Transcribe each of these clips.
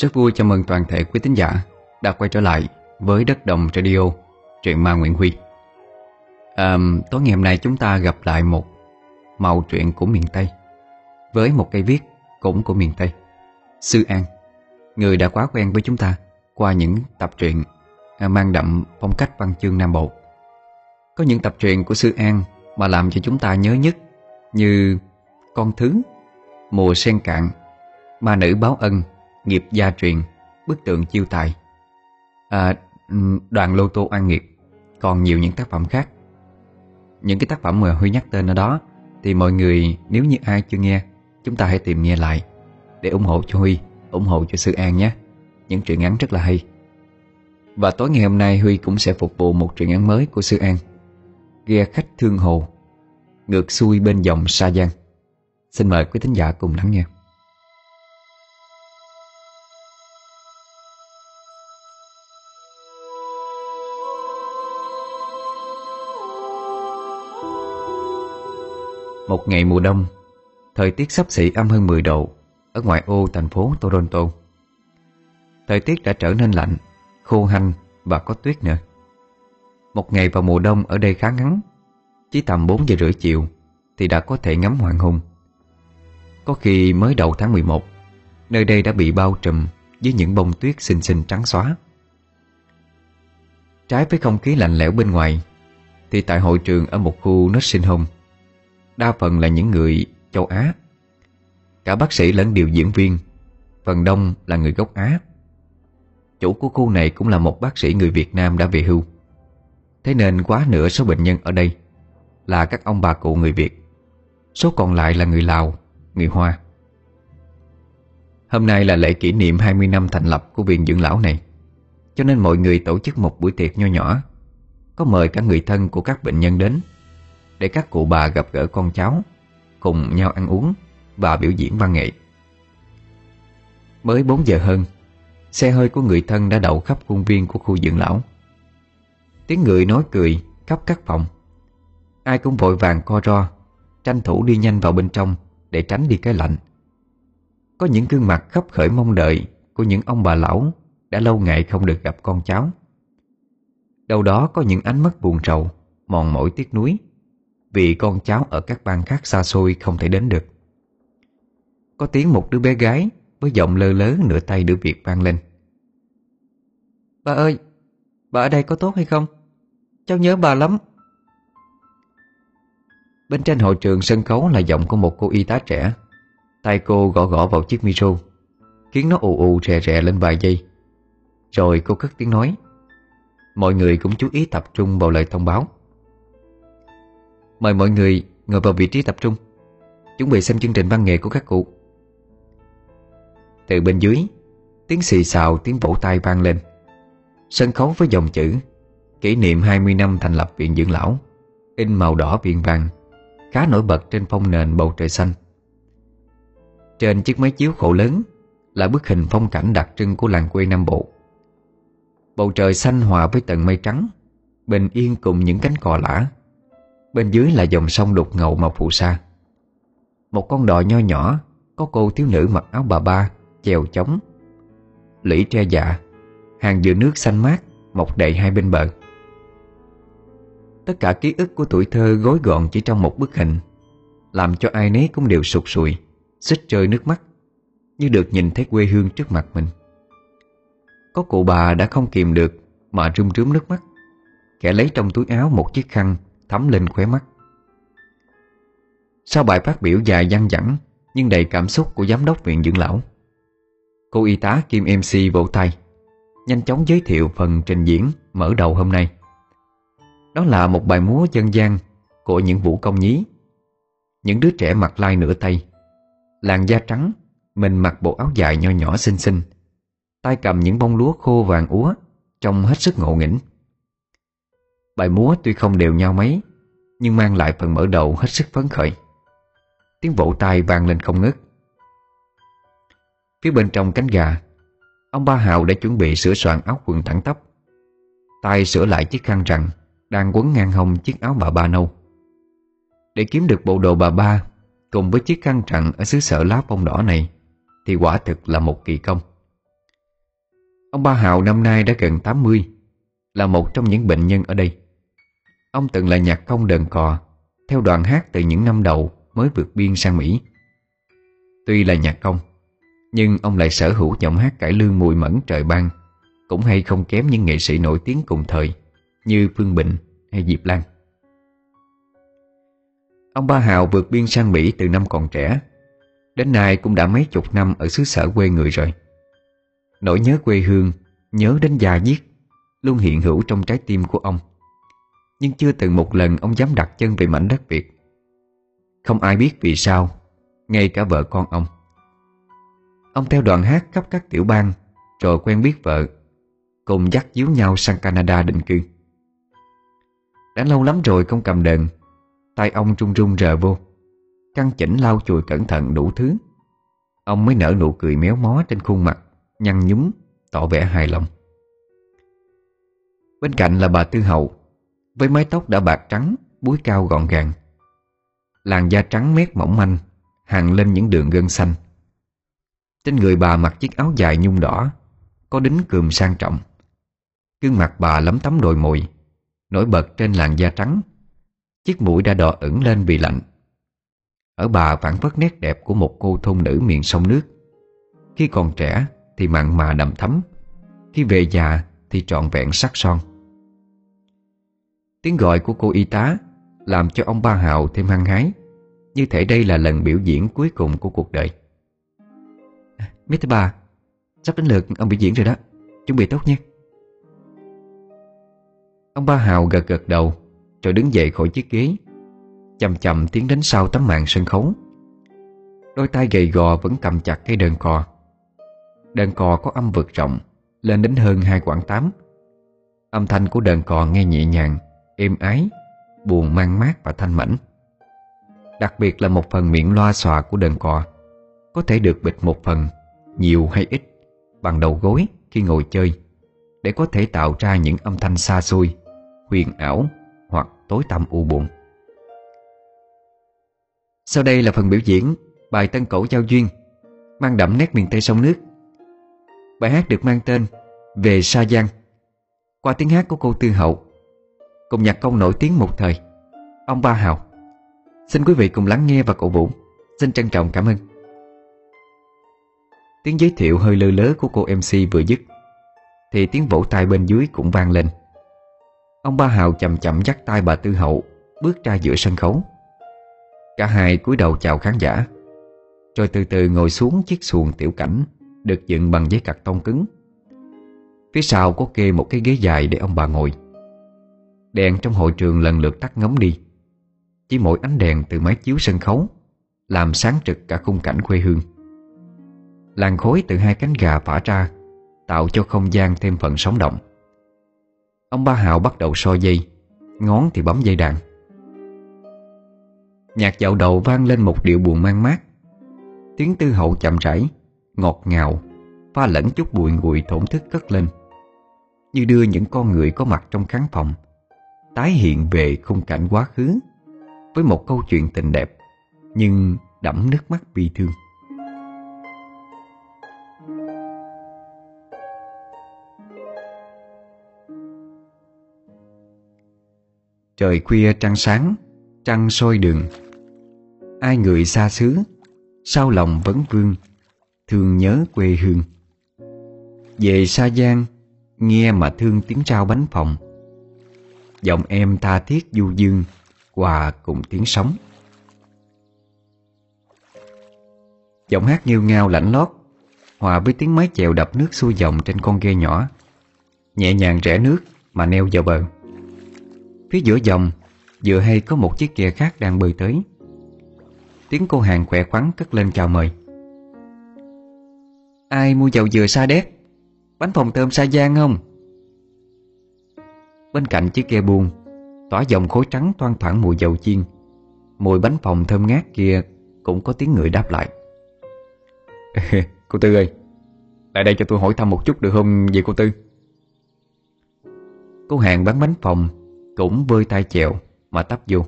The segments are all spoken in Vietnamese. Rất vui chào mừng toàn thể quý thính giả đã quay trở lại với Đất Đồng Radio, truyện ma Nguyễn Huy. Tối ngày hôm nay chúng ta gặp lại một màu truyện của miền Tây với một cây viết cũng của miền Tây, Sư An, người đã quá quen với chúng ta qua những tập truyện mang đậm phong cách văn chương Nam Bộ. Có những tập truyện của Sư An mà làm cho chúng ta nhớ nhất như Con Thứ, Mùa Sen Cạn, Ma Nữ Báo Ân, Nghiệp Gia Truyền, Bức Tượng Chiêu Tài, Đoàn Lô Tô Oan Nghiệp, còn nhiều những tác phẩm khác. Những cái tác phẩm mà Huy nhắc tên ở đó thì mọi người, nếu như ai chưa nghe, chúng ta hãy tìm nghe lại để ủng hộ cho Huy, ủng hộ cho Sư An nhé. Những truyện ngắn rất là hay. Và tối ngày hôm nay Huy cũng sẽ phục vụ một truyện ngắn mới của Sư An, Ghe Khách Thương Hồ, Ngược Xuôi Bên Dòng Sa Giang. Xin mời quý thính giả cùng lắng nghe. Một ngày mùa đông, thời tiết xấp xỉ âm hơn 10 độ ở ngoại ô thành phố Toronto. Thời tiết đã trở nên lạnh, khô hanh và có tuyết nữa. Một ngày vào mùa đông ở đây khá ngắn, chỉ tầm 4 giờ rưỡi chiều thì đã có thể ngắm hoàng hôn. Có khi mới đầu tháng 11, nơi đây đã bị bao trùm với những bông tuyết xinh xinh trắng xóa. Trái với không khí lạnh lẽo bên ngoài, thì tại hội trường ở một khu nursing home, đa phần là những người châu Á. Cả bác sĩ lẫn điều dưỡng viên, phần đông là người gốc Á. Chủ của khu này cũng là một bác sĩ người Việt Nam đã về hưu. Thế nên quá nửa số bệnh nhân ở đây là các ông bà cụ người Việt. Số còn lại là người Lào, người Hoa. Hôm nay là lễ kỷ niệm 20 năm thành lập của viện dưỡng lão này, cho nên mọi người tổ chức một buổi tiệc nho nhỏ, có mời cả người thân của các bệnh nhân đến để các cụ bà gặp gỡ con cháu, cùng nhau ăn uống và biểu diễn văn nghệ. Mới 4 giờ hơn, xe hơi của người thân đã đậu khắp khuôn viên của khu dưỡng lão. Tiếng người nói cười khắp các phòng. Ai cũng vội vàng co ro, tranh thủ đi nhanh vào bên trong để tránh đi cái lạnh. Có những gương mặt khấp khởi mong đợi của những ông bà lão đã lâu ngày không được gặp con cháu. Đâu đó có những ánh mắt buồn rầu, mòn mỏi tiếc nuối vì con cháu ở các bang khác xa xôi không thể đến được. Có tiếng một đứa bé gái với giọng lơ lớ nửa tay nửa việc vang lên: "Bà ơi, bà ở đây có tốt hay không? Cháu nhớ bà lắm." Bên trên hội trường sân khấu là giọng của một cô y tá trẻ. Tay cô gõ gõ vào chiếc micro, khiến nó ù ù rè rè lên vài giây. Rồi cô cất tiếng nói. Mọi người cũng chú ý tập trung vào lời thông báo. "Mời mọi người ngồi vào vị trí tập trung, chuẩn bị xem chương trình văn nghệ của các cụ." Từ bên dưới, tiếng xì xào, tiếng vỗ tay vang lên. Sân khấu với dòng chữ "Kỷ niệm 20 năm thành lập viện dưỡng lão" in màu đỏ viền vàng khá nổi bật trên phong nền bầu trời xanh. Trên chiếc máy chiếu khổ lớn là bức hình phong cảnh đặc trưng của làng quê Nam Bộ. Bầu trời xanh hòa với tầng mây trắng, bình yên cùng những cánh cò lả. Bên dưới là dòng sông đục ngầu mà phù sa. Một con đò nho nhỏ có cô thiếu nữ mặc áo bà ba chèo chống. Lũy tre dạ, hàng dừa nước xanh mát mọc đầy hai bên bờ. Tất cả ký ức của tuổi thơ gói gọn chỉ trong một bức hình, làm cho ai nấy cũng đều sụt sùi, xích rơi nước mắt, như được nhìn thấy quê hương trước mặt mình. Có cụ bà đã không kìm được mà rơm rớm nước mắt, kẻ lấy trong túi áo một chiếc khăn thấm lên khóe mắt. Sau bài phát biểu dài dằng dẳng nhưng đầy cảm xúc của giám đốc viện dưỡng lão, cô y tá kim MC vỗ tay, nhanh chóng giới thiệu phần trình diễn mở đầu hôm nay. Đó là một bài múa dân gian của những vũ công nhí. Những đứa trẻ mặc lai nửa tay, làn da trắng, mình mặc bộ áo dài nho nhỏ xinh xinh, tay cầm những bông lúa khô vàng úa, trông hết sức ngộ nghĩnh. Bài múa tuy không đều nhau mấy, nhưng mang lại phần mở đầu hết sức phấn khởi. Tiếng vỗ tay vang lên không ngớt. Phía bên trong cánh gà, ông Ba Hào đã chuẩn bị sửa soạn áo quần thẳng tắp, tay sửa lại chiếc khăn rằn đang quấn ngang hông chiếc áo bà ba nâu. Để kiếm được bộ đồ bà ba cùng với chiếc khăn rằn ở xứ sở lá bông đỏ này thì quả thực là một kỳ công. Ông Ba Hào năm nay đã gần 80, là một trong những bệnh nhân ở đây. Ông từng là nhạc công đờn cò theo đoàn hát từ những năm đầu mới vượt biên sang Mỹ. Tuy là nhạc công, nhưng ông lại sở hữu giọng hát cải lương mùi mẫn trời ban, cũng hay không kém những nghệ sĩ nổi tiếng cùng thời như Phương Bình hay Diệp Lan. Ông Ba Hào vượt biên sang Mỹ từ năm còn trẻ, đến nay cũng đã mấy chục năm ở xứ sở quê người rồi. Nỗi nhớ quê hương, nhớ đến già diết, luôn hiện hữu trong trái tim của ông. Nhưng chưa từng một lần ông dám đặt chân về mảnh đất Việt. Không ai biết vì sao, ngay cả vợ con ông. Ông theo đoàn hát khắp các tiểu bang, rồi quen biết vợ, cùng dắt díu nhau sang Canada định cư. Đã lâu lắm rồi không cầm đờn, tay ông run run rờ vô, căn chỉnh lau chùi cẩn thận đủ thứ. Ông mới nở nụ cười méo mó trên khuôn mặt nhăn nhúm, tỏ vẻ hài lòng. Bên cạnh là bà Tư Hậu, với mái tóc đã bạc trắng, búi cao gọn gàng, làn da trắng mét mỏng manh hằn lên những đường gân xanh. Trên người bà mặc chiếc áo dài nhung đỏ, có đính cườm sang trọng. Gương mặt bà lấm tấm đồi mồi, nổi bật trên làn da trắng. Chiếc mũi đã đỏ ửng lên vì lạnh. Ở bà phảng phất nét đẹp của một cô thôn nữ miền sông nước. Khi còn trẻ thì mặn mà đầm thắm, khi về già thì trọn vẹn sắc son. Tiếng gọi của cô y tá làm cho ông Ba Hào thêm hăng hái, như thể đây là lần biểu diễn cuối cùng của cuộc đời. Mr. Ba, sắp đến lượt ông biểu diễn rồi đó, chuẩn bị tốt nhé. Ông Ba Hào gật gật đầu, rồi đứng dậy khỏi chiếc ghế, chậm chậm tiến đến sau tấm màn sân khấu. Đôi tay gầy gò vẫn cầm chặt cây đờn cò. Đờn cò có âm vực rộng, lên đến hơn 2,8 quãng. Âm thanh của đờn cò nghe nhẹ nhàng, êm ái, buồn mang mát và thanh mảnh. Đặc biệt là một phần miệng loa xòa của đờn cò có thể được bịt một phần, nhiều hay ít, bằng đầu gối khi ngồi chơi, để có thể tạo ra những âm thanh xa xôi, huyền ảo hoặc tối tăm u buồn. Sau đây là phần biểu diễn bài Tân Cẩu Giao Duyên, mang đậm nét miền Tây sông nước. Bài hát được mang tên Về Sa Giang, qua tiếng hát của cô Tư Hậu, cùng nhạc công nổi tiếng một thời, ông Ba Hào. Xin quý vị cùng lắng nghe và cổ vũ. Xin trân trọng cảm ơn. Tiếng giới thiệu hơi lơ lớ của cô MC vừa dứt thì tiếng vỗ tay bên dưới cũng vang lên. Ông Ba Hào chậm chậm dắt tay bà Tư Hậu bước ra giữa sân khấu. Cả hai cúi đầu chào khán giả, rồi từ từ ngồi xuống chiếc xuồng tiểu cảnh được dựng bằng giấy cạc tông cứng. Phía sau có kê một cái ghế dài để ông bà ngồi. Đèn trong hội trường lần lượt tắt ngấm đi, chỉ mỗi ánh đèn từ máy chiếu sân khấu làm sáng trực cả khung cảnh quê hương. Làn khói từ hai cánh gà phả ra tạo cho không gian thêm phần sống động. Ông Ba Hào bắt đầu so dây, ngón thì bấm dây đàn. Nhạc dạo đầu vang lên một điệu buồn mang mát. Tiếng Tư Hậu chậm rãi, ngọt ngào, pha lẫn chút bùi ngùi thổn thức cất lên, như đưa những con người có mặt trong khán phòng tái hiện về khung cảnh quá khứ với một câu chuyện tình đẹp nhưng đẫm nước mắt bi thương. Trời khuya trăng sáng, trăng soi đường. Ai người xa xứ, sao lòng vấn vương, thương nhớ quê hương. Về Sa Giang, nghe mà thương tiếng trao bánh phòng. Giọng em tha thiết du dương, hòa cùng tiếng sóng. Giọng hát nghêu ngao lãnh lót, hòa với tiếng mái chèo đập nước xuôi dòng trên con ghe nhỏ, nhẹ nhàng rẽ nước mà neo vào bờ. Phía giữa dòng vừa hay có một chiếc ghe khác đang bơi tới. Tiếng cô hàng khỏe khoắn cất lên chào mời. Ai mua dầu dừa Sa Đéc, bánh phồng tôm Sa Giang không? Bên cạnh chiếc ghe buông tỏa dòng khối trắng thoang thoảng mùi dầu chiên, mùi bánh phồng thơm ngát kia cũng có tiếng người đáp lại. Cô Tư ơi, lại đây cho tôi hỏi thăm một chút được không về cô Tư? Cô hàng bán bánh phồng cũng vơi tay chèo mà tấp vô.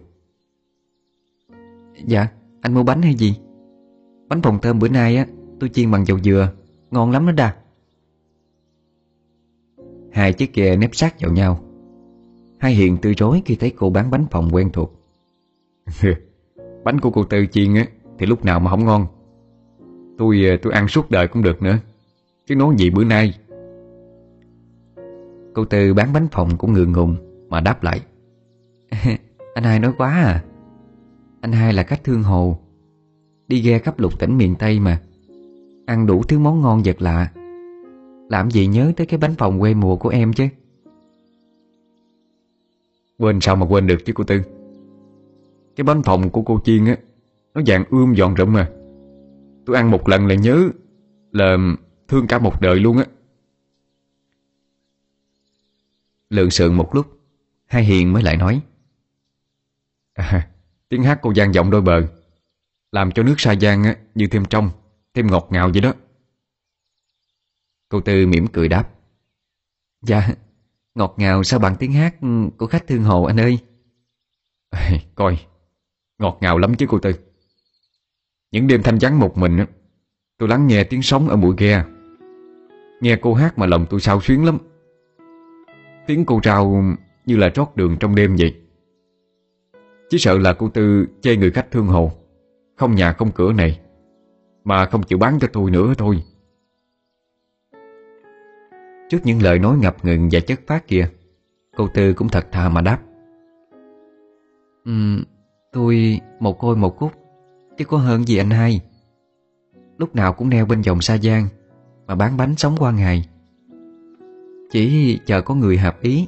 Dạ, anh mua bánh hay gì? Bánh phồng thơm bữa nay á, tôi chiên bằng dầu dừa, ngon lắm đó đa. Hai chiếc ghe nép sát vào nhau. Hai Hiền từ chối khi thấy cô bán bánh phồng quen thuộc. Bánh của cô Tư chiên á thì lúc nào mà không ngon. Tôi ăn suốt đời cũng được nữa, chứ nói gì bữa nay. Cô Tư bán bánh phồng cũng ngượng ngùng mà đáp lại. Anh hai nói quá à. Anh hai là khách thương hồ, đi ghe khắp lục tỉnh miền Tây mà, ăn đủ thứ món ngon vật lạ, làm gì nhớ tới cái bánh phồng quê mùa của em chứ. Quên sao mà quên được chứ cô Tư. Cái bánh phồng của cô chiên á, nó vàng ươm giòn rụm mà. Tôi ăn một lần là nhớ, là thương cả một đời luôn á. Lượn sượn một lúc, Hai Hiền mới lại nói. Tiếng hát cô vang vọng đôi bờ, làm cho nước Sa Giang á, như thêm trong, thêm ngọt ngào vậy đó. Cô Tư mỉm cười đáp. Dạ, ngọt ngào sao bằng tiếng hát của khách thương hồ anh ơi. Coi, ngọt ngào lắm chứ cô Tư. Những đêm thanh vắng một mình, tôi lắng nghe tiếng sóng ở mũi ghe. Nghe cô hát mà lòng tôi xao xuyến lắm. Tiếng cô rao như là trót đường trong đêm vậy. Chỉ sợ là cô Tư chê người khách thương hồ không nhà không cửa này mà không chịu bán cho tôi nữa thôi. Trước những lời nói ngập ngừng và chất phác kia, cô Tư cũng thật thà mà đáp. Tôi một côi một cúc, chứ có hơn gì anh hai. Lúc nào cũng neo bên dòng Sa Giang mà bán bánh sống qua ngày, chỉ chờ có người hợp ý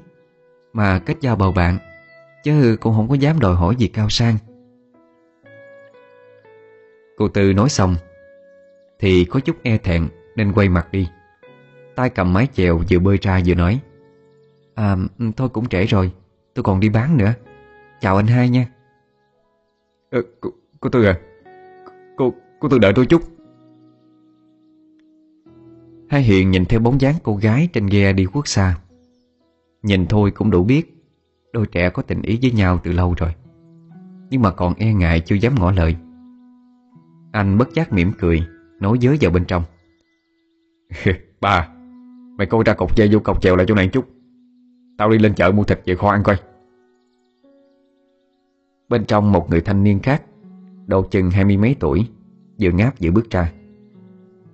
mà kết giao bầu bạn, chứ cũng không có dám đòi hỏi gì cao sang. Cô Tư nói xong thì có chút e thẹn nên quay mặt đi, tay cầm mái chèo vừa bơi ra vừa nói. Thôi cũng trễ rồi, tôi còn đi bán nữa. Chào anh hai nha. Cô Tư à, cô Tư đợi tôi chút. Hai Hiền nhìn theo bóng dáng cô gái trên ghe đi khuất xa. Nhìn thôi cũng đủ biết đôi trẻ có tình ý với nhau từ lâu rồi, nhưng mà còn e ngại chưa dám ngỏ lời. Anh bất giác mỉm cười, nói giới vào bên trong. Ba, mày coi ra cột dây vô cột chèo lại chỗ này chút. Tao đi lên chợ mua thịt về kho ăn coi. Bên trong một người thanh niên khác, độ chừng 20 mấy tuổi, vừa ngáp vừa bước ra.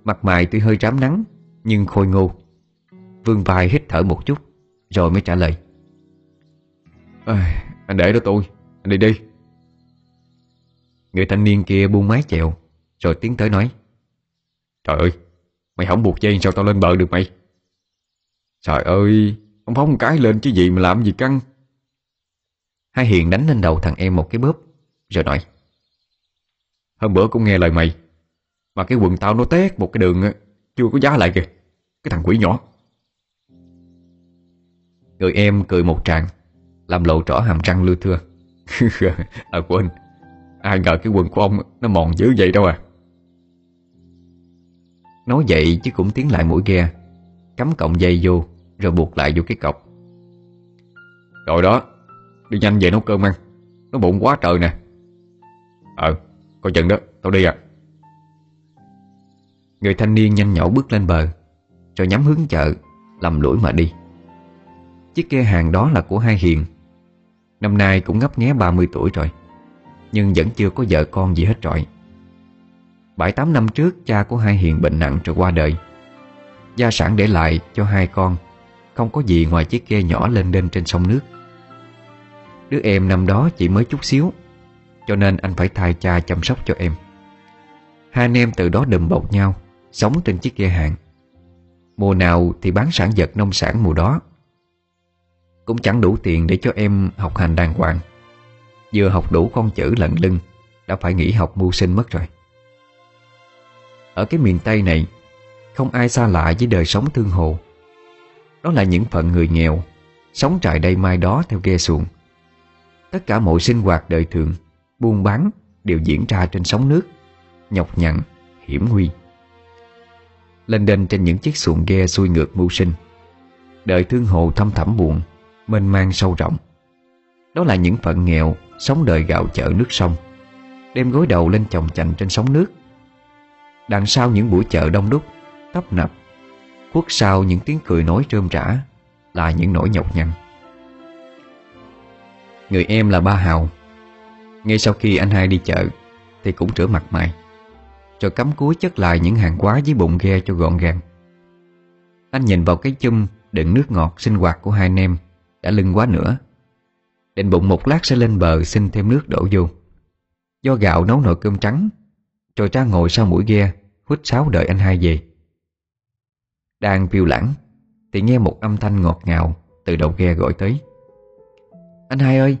Mặt mày tuy hơi rám nắng nhưng khôi ngô. Vương vai hít thở một chút rồi mới trả lời. Anh để đó tôi, anh đi đi. Người thanh niên kia buông mái chèo rồi tiến tới nói. Trời ơi, mày không buộc dây sao tao lên bờ được mày. Trời ơi, không phóng một cái lên chứ gì mà làm gì căng. Hai Hiền đánh lên đầu thằng em một cái bóp rồi nói. Hôm bữa cũng nghe lời mày, mà cái quần tao nó tét một cái đường chưa có giá lại kìa, cái thằng quỷ nhỏ. Người em cười một tràng, làm lộ rõ hàm răng lưa thưa. Quên, ai ngờ cái quần của ông nó mòn dữ vậy đâu à. Nói vậy chứ cũng tiến lại mũi ghe, cắm cọng dây vô rồi buộc lại vô cái cọc. Rồi đó, đi nhanh về nấu cơm ăn, nó bụng quá trời nè. Coi chừng đó, tao đi à. Người thanh niên nhanh nhẩu bước lên bờ rồi nhắm hướng chợ, lầm lũi mà đi. Chiếc ghe hàng đó là của Hai Hiền. Năm nay cũng ngấp nghé 30 tuổi rồi, nhưng vẫn chưa có vợ con gì hết trọi. 7-8 năm trước, cha của Hai Hiền bệnh nặng rồi qua đời. Gia sản để lại cho hai con không có gì ngoài chiếc ghe nhỏ lênh đênh trên sông nước. Đứa em năm đó chỉ mới chút xíu, cho nên anh phải thay cha chăm sóc cho em. Hai anh em từ đó đùm bọc nhau, sống trên chiếc ghe hàng. Mùa nào thì bán sản vật nông sản mùa đó. Cũng chẳng đủ tiền để cho em học hành đàng hoàng. Vừa học đủ con chữ lận lưng đã phải nghỉ học mưu sinh mất rồi. Ở cái miền Tây này, không ai xa lạ với đời sống thương hồ. Đó là những phận người nghèo, sống trại đây mai đó theo ghe xuồng. Tất cả mọi sinh hoạt đời thường, buôn bán đều diễn ra trên sóng nước, nhọc nhằn, hiểm nguy. Lênh đênh trên những chiếc xuồng ghe xuôi ngược mưu sinh, đời thương hồ thăm thẳm buồn, mênh mang sâu rộng. Đó là những phận nghèo, sống đời gạo chợ nước sông, đem gối đầu lên chồng chành trên sóng nước. Đằng sau những buổi chợ đông đúc, tấp nập, khuất sau những tiếng cười nói rơm rã là những nỗi nhọc nhằn. Người em là ba Hào. Ngay sau khi anh hai đi chợ thì cũng rửa mặt mày, rồi cắm cúi chất lại những hàng hóa dưới bụng ghe cho gọn gàng. Anh nhìn vào cái chum đựng nước ngọt sinh hoạt của hai anh em đã lưng quá nữa, định bụng một lát sẽ lên bờ xin thêm nước đổ vô, do gạo nấu nồi cơm trắng, rồi ra ngồi sau mũi ghe huýt sáo đợi anh hai về. Đang phiêu lãng thì nghe một âm thanh ngọt ngào từ đầu ghe gọi tới: "Anh hai ơi,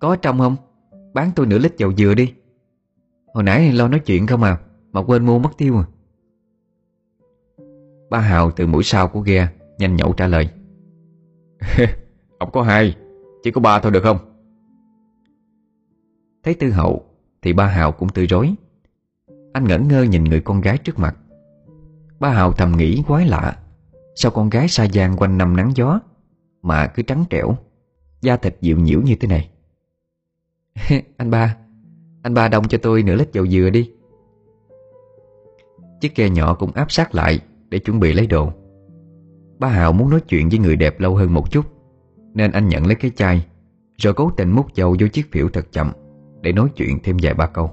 có ở trong không? Bán tôi nửa lít dầu dừa đi. Hồi nãy lo nói chuyện không à, mà quên mua mất tiêu à." Ba Hào từ mũi sau của ghe nhanh nhẩu trả lời: "Không có hai, chỉ có ba thôi được không?" Thấy Tư Hậu thì ba Hào cũng từ rối. Anh ngẩn ngơ nhìn người con gái trước mặt. Ba Hào thầm nghĩ quái lạ, sao con gái Sa Giang quanh năm nắng gió mà cứ trắng trẻo, da thịt dịu nhiễu như thế này. Anh ba đong cho tôi nửa lít dầu dừa đi." Chiếc ghe nhỏ cũng áp sát lại để chuẩn bị lấy đồ. Ba Hào muốn nói chuyện với người đẹp lâu hơn một chút, nên anh nhận lấy cái chai, rồi cố tình múc dầu vô chiếc phiểu thật chậm để nói chuyện thêm vài ba câu.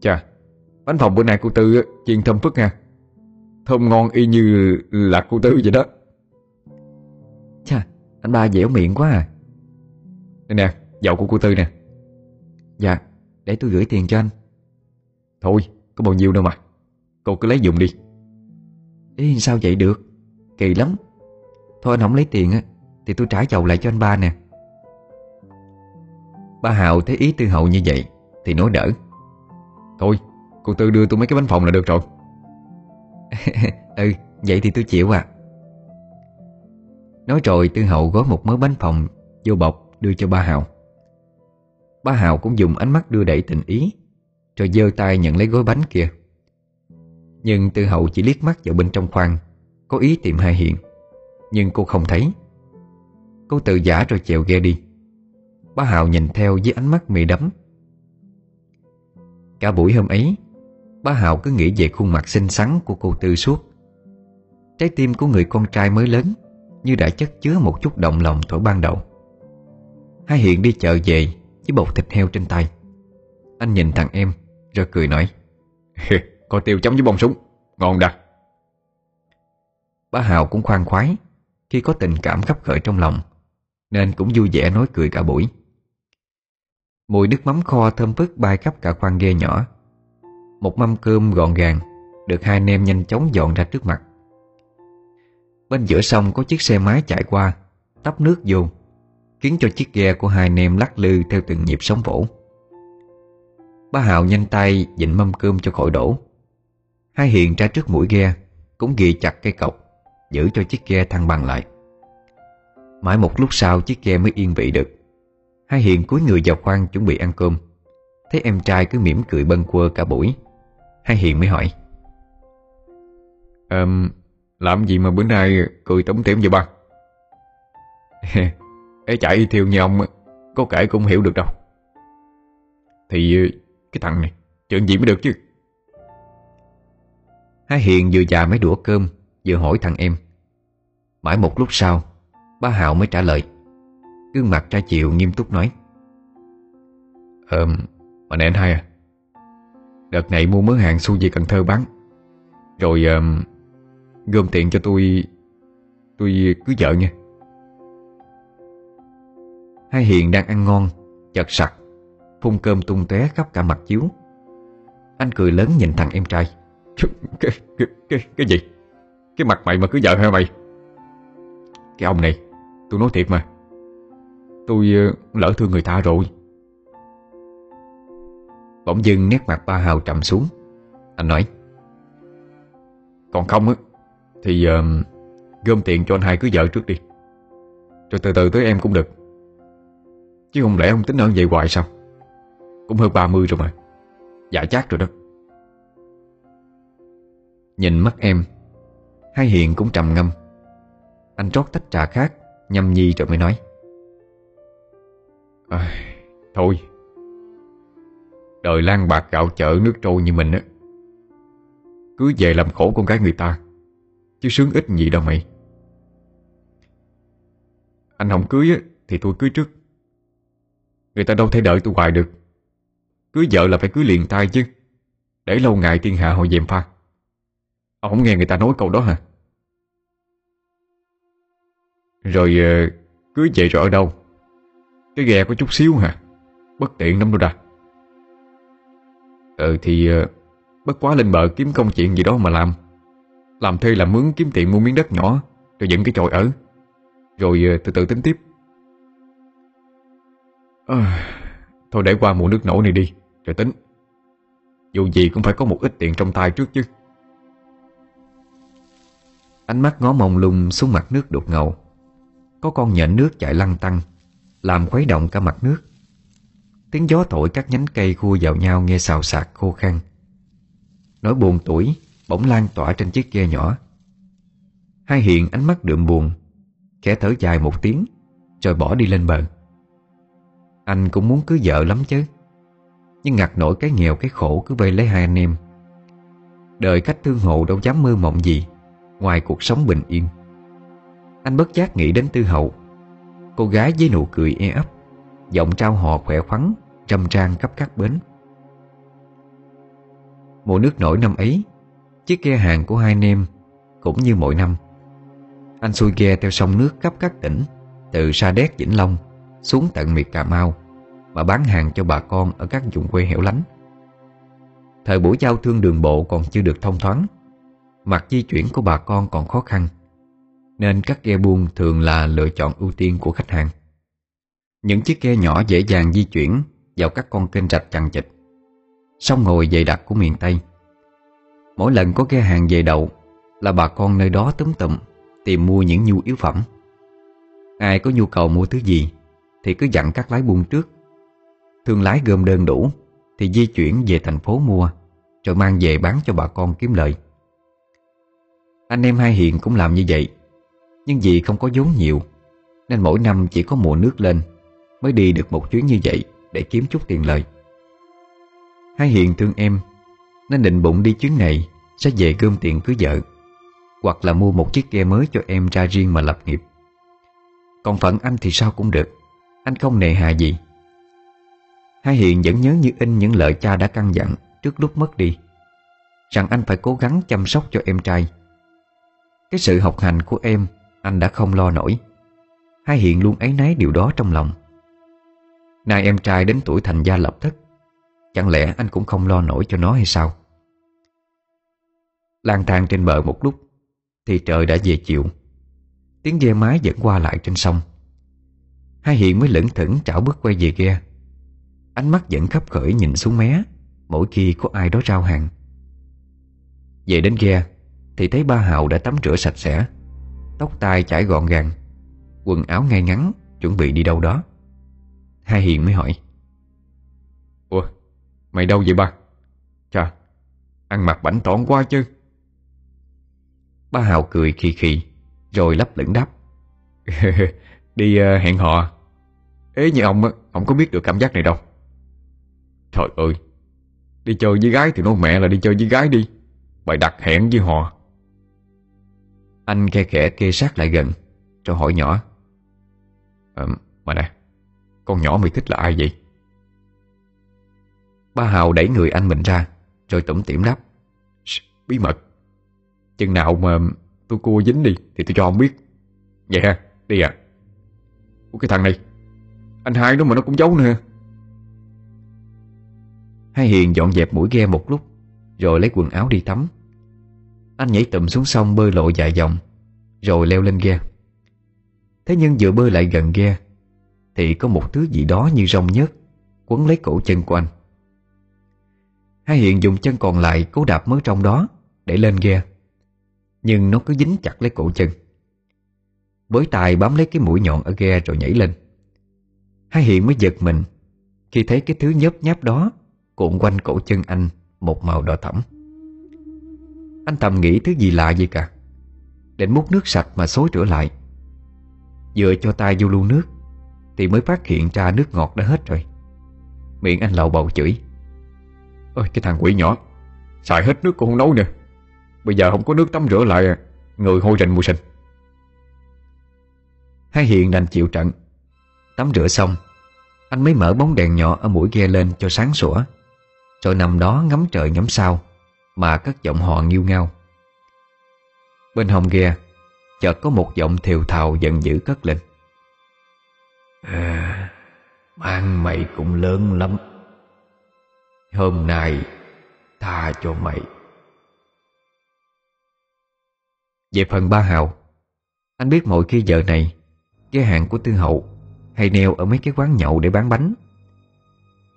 "Chà, bánh phồng bữa nay cô Tư chiên thơm phức nha, thơm ngon y như là cô Tư vậy đó." "Chà, anh ba dẻo miệng quá à." "Nè, dầu của cô Tư nè." "Dạ, để tôi gửi tiền cho anh." "Thôi, có bao nhiêu đâu mà, cô cứ lấy dùng đi." "Ý sao vậy được, kỳ lắm. Thôi anh không lấy tiền á, thì tôi trả dầu lại cho anh ba nè." Ba Hào thấy ý Tư Hậu như vậy thì nói đỡ: "Thôi, cô Tư đưa tôi mấy cái bánh phồng là được rồi." "Ừ, vậy thì tôi chịu à." Nói rồi Tư Hậu gói một mớ bánh phồng vô bọc đưa cho ba Hào. Ba Hào cũng dùng ánh mắt đưa đẩy tình ý, rồi giơ tay nhận lấy gói bánh kia. Nhưng Tư Hậu chỉ liếc mắt vào bên trong khoang, có ý tìm Hai Hiện, nhưng cô không thấy. Cô tự giả rồi chèo ghe đi. Ba Hào nhìn theo với ánh mắt mê đắm. Cả buổi hôm ấy, ba Hào cứ nghĩ về khuôn mặt xinh xắn của cô Tư suốt. Trái tim của người con trai mới lớn như đã chất chứa một chút động lòng thuở ban đầu. Hai Hiện đi chợ về với bột thịt heo trên tay. Anh nhìn thằng em rồi cười nói: "Có tiêu chấm với bông súng, ngon đặc." Ba Hào cũng khoan khoái khi có tình cảm khắp khởi trong lòng, nên cũng vui vẻ nói cười cả buổi. Mùi nước mắm kho thơm phức bay khắp cả khoang ghe nhỏ. Một mâm cơm gọn gàng được hai anh em nhanh chóng dọn ra trước mặt. Bên giữa sông có chiếc xe máy chạy qua tắp nước vô, khiến cho chiếc ghe của hai anh em lắc lư theo từng nhịp sóng vỗ. Ba Hào nhanh tay vịn mâm cơm cho khỏi đổ. Hai Hiền ra trước mũi ghe cũng ghì chặt cây cọc giữ cho chiếc ghe thăng bằng lại. Mãi một lúc sau chiếc ghe mới yên vị được. Hai Hiền cúi người vào khoang chuẩn bị ăn cơm, thấy em trai cứ mỉm cười bâng quơ cả buổi. Hai Hiền mới hỏi: "Làm gì mà bữa nay cười tủm tỉm vậy ba?" "Ê chạy y thiêu như ông có kể cũng hiểu được đâu." "Thì cái thằng này chuyện gì mới được chứ." Hai Hiền vừa già mấy đũa cơm vừa hỏi thằng em. Mãi một lúc sau ba Hào mới trả lời, gương mặt ra chiều nghiêm túc nói: "Mà nè anh hai à, đợt này mua mớ hàng xu về Cần Thơ bán, rồi gom tiền cho tôi cưới vợ nha." Hai Hiền đang ăn ngon chợt sặc, phun cơm tung tóe khắp cả mặt chiếu. Anh cười lớn nhìn thằng em trai: Cái gì? Cái mặt mày mà cưới vợ hả mày? Cái ông này, tôi nói thiệt mà, tôi lỡ thương người ta rồi." Bỗng dưng nét mặt ba Hào trầm xuống. Anh nói: "Còn không á thì gom tiền cho anh hai cưới vợ trước đi, rồi từ từ tới em cũng được. Chứ không lẽ ông tính ở vậy hoài sao? Cũng hơn 30 rồi mà, dạ chát rồi đó." Nhìn mắt em, Hai Hiền cũng trầm ngâm. Anh trót tách trà khác nhâm nhi rồi mới nói: "Thôi, đời lang bạc gạo chợ nước trôi như mình á, cứ về làm khổ con gái người ta, chứ sướng ít gì đâu mày. Anh không cưới thì tôi cưới trước. Người ta đâu thể đợi tôi hoài được. Cưới vợ là phải cưới liền tay chứ, để lâu ngày thiên hạ hội dèm pha. Ông không nghe người ta nói câu đó hả? Rồi cưới vậy rồi ở đâu? Cái ghe có chút xíu hả? Bất tiện lắm đâu ra. Thì bất quá lên bờ kiếm công chuyện gì đó mà làm. Làm thuê làm mướn kiếm tiền mua miếng đất nhỏ rồi dựng cái chòi ở, rồi từ từ tính tiếp. Thôi để qua mùa nước nổi này đi rồi tính. Dù gì cũng phải có một ít tiền trong tay trước chứ. Ánh mắt ngó mông lung xuống mặt nước đục ngầu. Có con nhện nước chạy lăn tăn, làm khuấy động cả mặt nước. Tiếng gió thổi các nhánh cây khua vào nhau nghe xào xạc khô khan. Nỗi buồn tủi bỗng lan tỏa trên chiếc ghe nhỏ. Hai Hiền ánh mắt đượm buồn, khẽ thở dài một tiếng rồi bỏ đi lên bờ. Anh cũng muốn cưới vợ lắm chứ, nhưng ngặt nổi cái nghèo cái khổ cứ vây lấy hai anh em. Đời khách thương hộ đâu dám mơ mộng gì ngoài cuộc sống bình yên. Anh bất giác nghĩ đến Tư Hậu, cô gái với nụ cười e ấp, giọng trao hò khỏe khoắn, râm ran khắp các bến. Mùa nước nổi năm ấy, chiếc ghe hàng của hai anh em cũng như mỗi năm. Anh xuôi ghe theo sông nước khắp các tỉnh, từ Sa Đéc, Vĩnh Long xuống tận miệt Cà Mau mà bán hàng cho bà con ở các vùng quê hẻo lánh. Thời buổi giao thương đường bộ còn chưa được thông thoáng, mặt di chuyển của bà con còn khó khăn, nên các ghe buôn thường là lựa chọn ưu tiên của khách hàng. Những chiếc ghe nhỏ dễ dàng di chuyển vào các con kênh rạch chằng chịt, sông ngồi dày đặc của miền Tây. Mỗi lần có ghe hàng về đậu là bà con nơi đó túm tụm tìm mua những nhu yếu phẩm. Ai có nhu cầu mua thứ gì thì cứ dặn các lái buôn trước. Thương lái gom đơn đủ thì di chuyển về thành phố mua, rồi mang về bán cho bà con kiếm lợi. Anh em hai Hiền cũng làm như vậy, nhưng vì không có vốn nhiều nên mỗi năm chỉ có mùa nước lên mới đi được một chuyến như vậy để kiếm chút tiền lời. Hai Hiền thương em nên định bụng đi chuyến này sẽ về gom tiền cưới vợ, hoặc là mua một chiếc ghe mới cho em ra riêng mà lập nghiệp. Còn phận anh thì sao cũng được, anh không nề hà gì. Hai Hiền vẫn nhớ như in những lời cha đã căn dặn trước lúc mất đi, rằng anh phải cố gắng chăm sóc cho em trai. Cái sự học hành của em anh đã không lo nổi. Hai Hiền luôn áy náy điều đó trong lòng. Nay em trai đến tuổi thành gia lập thất, chẳng lẽ anh cũng không lo nổi cho nó hay sao? Lang thang trên bờ một lúc thì trời đã về chiều. Tiếng ghe mái vẫn qua lại trên sông. Hai Hiền mới lững thững chảo bước quay về ghe. Ánh mắt vẫn khấp khởi nhìn xuống mé mỗi khi có ai đó rao hàng. Về đến ghe thì thấy ba Hào đã tắm rửa sạch sẽ, tóc tai chải gọn gàng, quần áo ngay ngắn, chuẩn bị đi đâu đó. Hai Hiền mới hỏi: "Ủa, mày đâu vậy ba? Chà, ăn mặc bảnh tỏn quá chứ." Ba Hào cười khì khì rồi lấp lửng đáp: "Đi hẹn hò. Ế như ông có biết được cảm giác này đâu. Trời ơi, đi chơi với gái thì nói mẹ là đi chơi với gái đi, bài đặt hẹn với họ." Anh khe khẽ kê sát lại gần rồi hỏi nhỏ: "Mà nè, con nhỏ mày thích là ai vậy?" Ba Hào đẩy người anh mình ra rồi tủm tỉm đáp: "Bí mật. Chừng nào mà tôi cua dính đi thì tôi cho ông biết. Vậy ha, đi à. Ủa cái thằng này, anh hai nó mà nó cũng giấu nữa." Hai Hiền dọn dẹp mũi ghe một lúc rồi lấy quần áo đi tắm. Anh nhảy tụm xuống sông bơi lội vài vòng rồi leo lên ghe. Thế nhưng vừa bơi lại gần ghe thì có một thứ gì đó như rong nhớt quấn lấy cổ chân của anh. Hai Hiền dùng chân còn lại cố đạp mớ rong đó để lên ghe, nhưng nó cứ dính chặt lấy cổ chân. Với tay bám lấy cái mũi nhọn ở ghe rồi nhảy lên. Hai Hiền mới giật mình khi thấy cái thứ nhớp nháp đó cuộn quanh cổ chân anh một màu đỏ thẫm. Anh thầm nghĩ thứ gì lạ vậy cả, định múc nước sạch mà xối rửa lại. Vừa cho tay vô lu nước thì mới phát hiện ra nước ngọt đã hết rồi. Miệng anh lầu bầu chửi: "Ôi cái thằng quỷ nhỏ, xài hết nước cũng không nấu nè. Bây giờ không có nước tắm rửa lại, người hôi rình mùi sình." Hai Hiền đành chịu trận. Tắm rửa xong, anh mới mở bóng đèn nhỏ ở mũi ghe lên cho sáng sủa, rồi nằm đó ngắm trời ngắm sao mà cất giọng hò nghiêu ngao. Bên hông ghe chợt có một giọng thều thào giận dữ cất lên. Mang mày cũng lớn lắm, hôm nay tha cho mày. Về phần Ba Hào, anh biết mỗi khi giờ này ghe hàng của Tư Hậu hay neo ở mấy cái quán nhậu để bán bánh.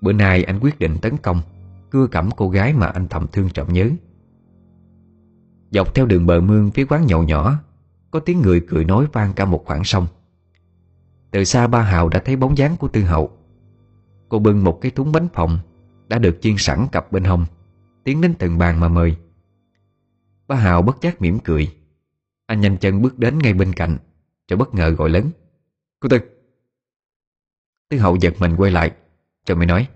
Bữa nay anh quyết định tấn công, cưa cẩm cô gái mà anh thầm thương trọng nhớ. Dọc theo đường bờ mương phía quán nhậu nhỏ, có tiếng người cười nói vang cả một khoảng sông. Từ xa Ba Hào đã thấy bóng dáng của Tư Hậu. Cô bưng một cái thúng bánh phồng đã được chiên sẵn cặp bên hông, tiến đến từng bàn mà mời. Ba Hào bất giác mỉm cười. Anh nhanh chân bước đến ngay bên cạnh, rồi bất ngờ gọi lớn: "Cô Tư!" Tư Hậu giật mình quay lại, rồi mới nói: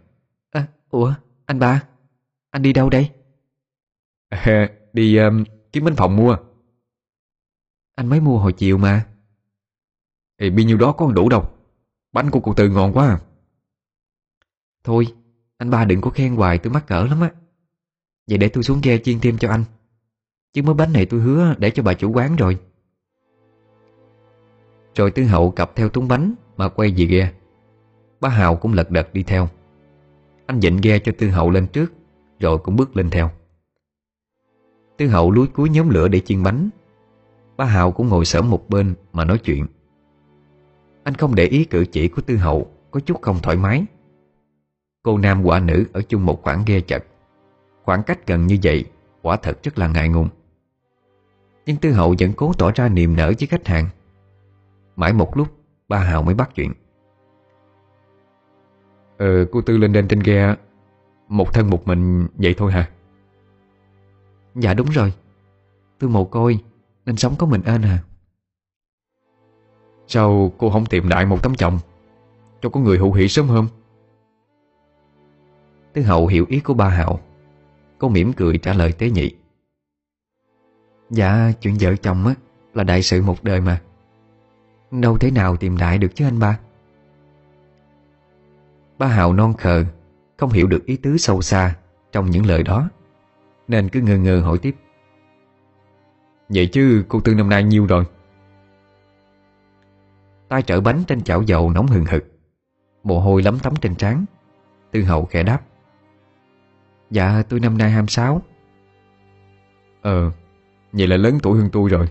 "Ủa, anh Ba, anh đi đâu đây?" "Đi kiếm bánh phồng mua." "Anh mới mua hồi chiều mà." "Thì bao nhiêu đó có đủ đâu, bánh của cô Tư ngon quá à." "Thôi, anh Ba đừng có khen hoài, tôi mắc cỡ lắm á. Vậy để tôi xuống ghe chiên thêm cho anh, chứ mớ bánh này tôi hứa để cho bà chủ quán rồi." Rồi Tư Hậu cặp theo túng bánh mà quay về ghe. Ba Hào cũng lật đật đi theo. Anh dịnh ghe cho Tư Hậu lên trước, rồi cũng bước lên theo. Tư Hậu lúi cúi nhóm lửa để chiên bánh. Ba Hào cũng ngồi xổm một bên mà nói chuyện. Anh không để ý cử chỉ của Tư Hậu có chút không thoải mái. Cô nam quả nữ ở chung một khoảng ghe chật, khoảng cách gần như vậy quả thật rất là ngại ngùng. Nhưng Tư Hậu vẫn cố tỏ ra niềm nở với khách hàng. Mãi một lúc Ba Hào mới bắt chuyện. "Cô Tư lên đêm trên ghe một thân một mình vậy thôi hả?" "Dạ đúng rồi, tôi mồ côi nên sống có mình anh hả?" "Sao cô không tìm đại một tấm chồng cho có người hữu hỷ sớm hơn?" Tư Hậu hiểu ý của Ba Hào. Cô mỉm cười trả lời tế nhị: "Dạ, chuyện vợ chồng á là đại sự một đời mà, đâu thể nào tìm đại được chứ anh Ba." Ba Hào non khờ, không hiểu được ý tứ sâu xa trong những lời đó, nên cứ ngơ ngơ hỏi tiếp: "Vậy chứ cô Tư năm nay nhiêu rồi?" Tay trở bánh trên chảo dầu nóng hừng hực, mồ hôi lấm tấm trên trán, Tư Hậu khẽ đáp: "Dạ tôi năm nay 26 vậy là lớn tuổi hơn tôi rồi."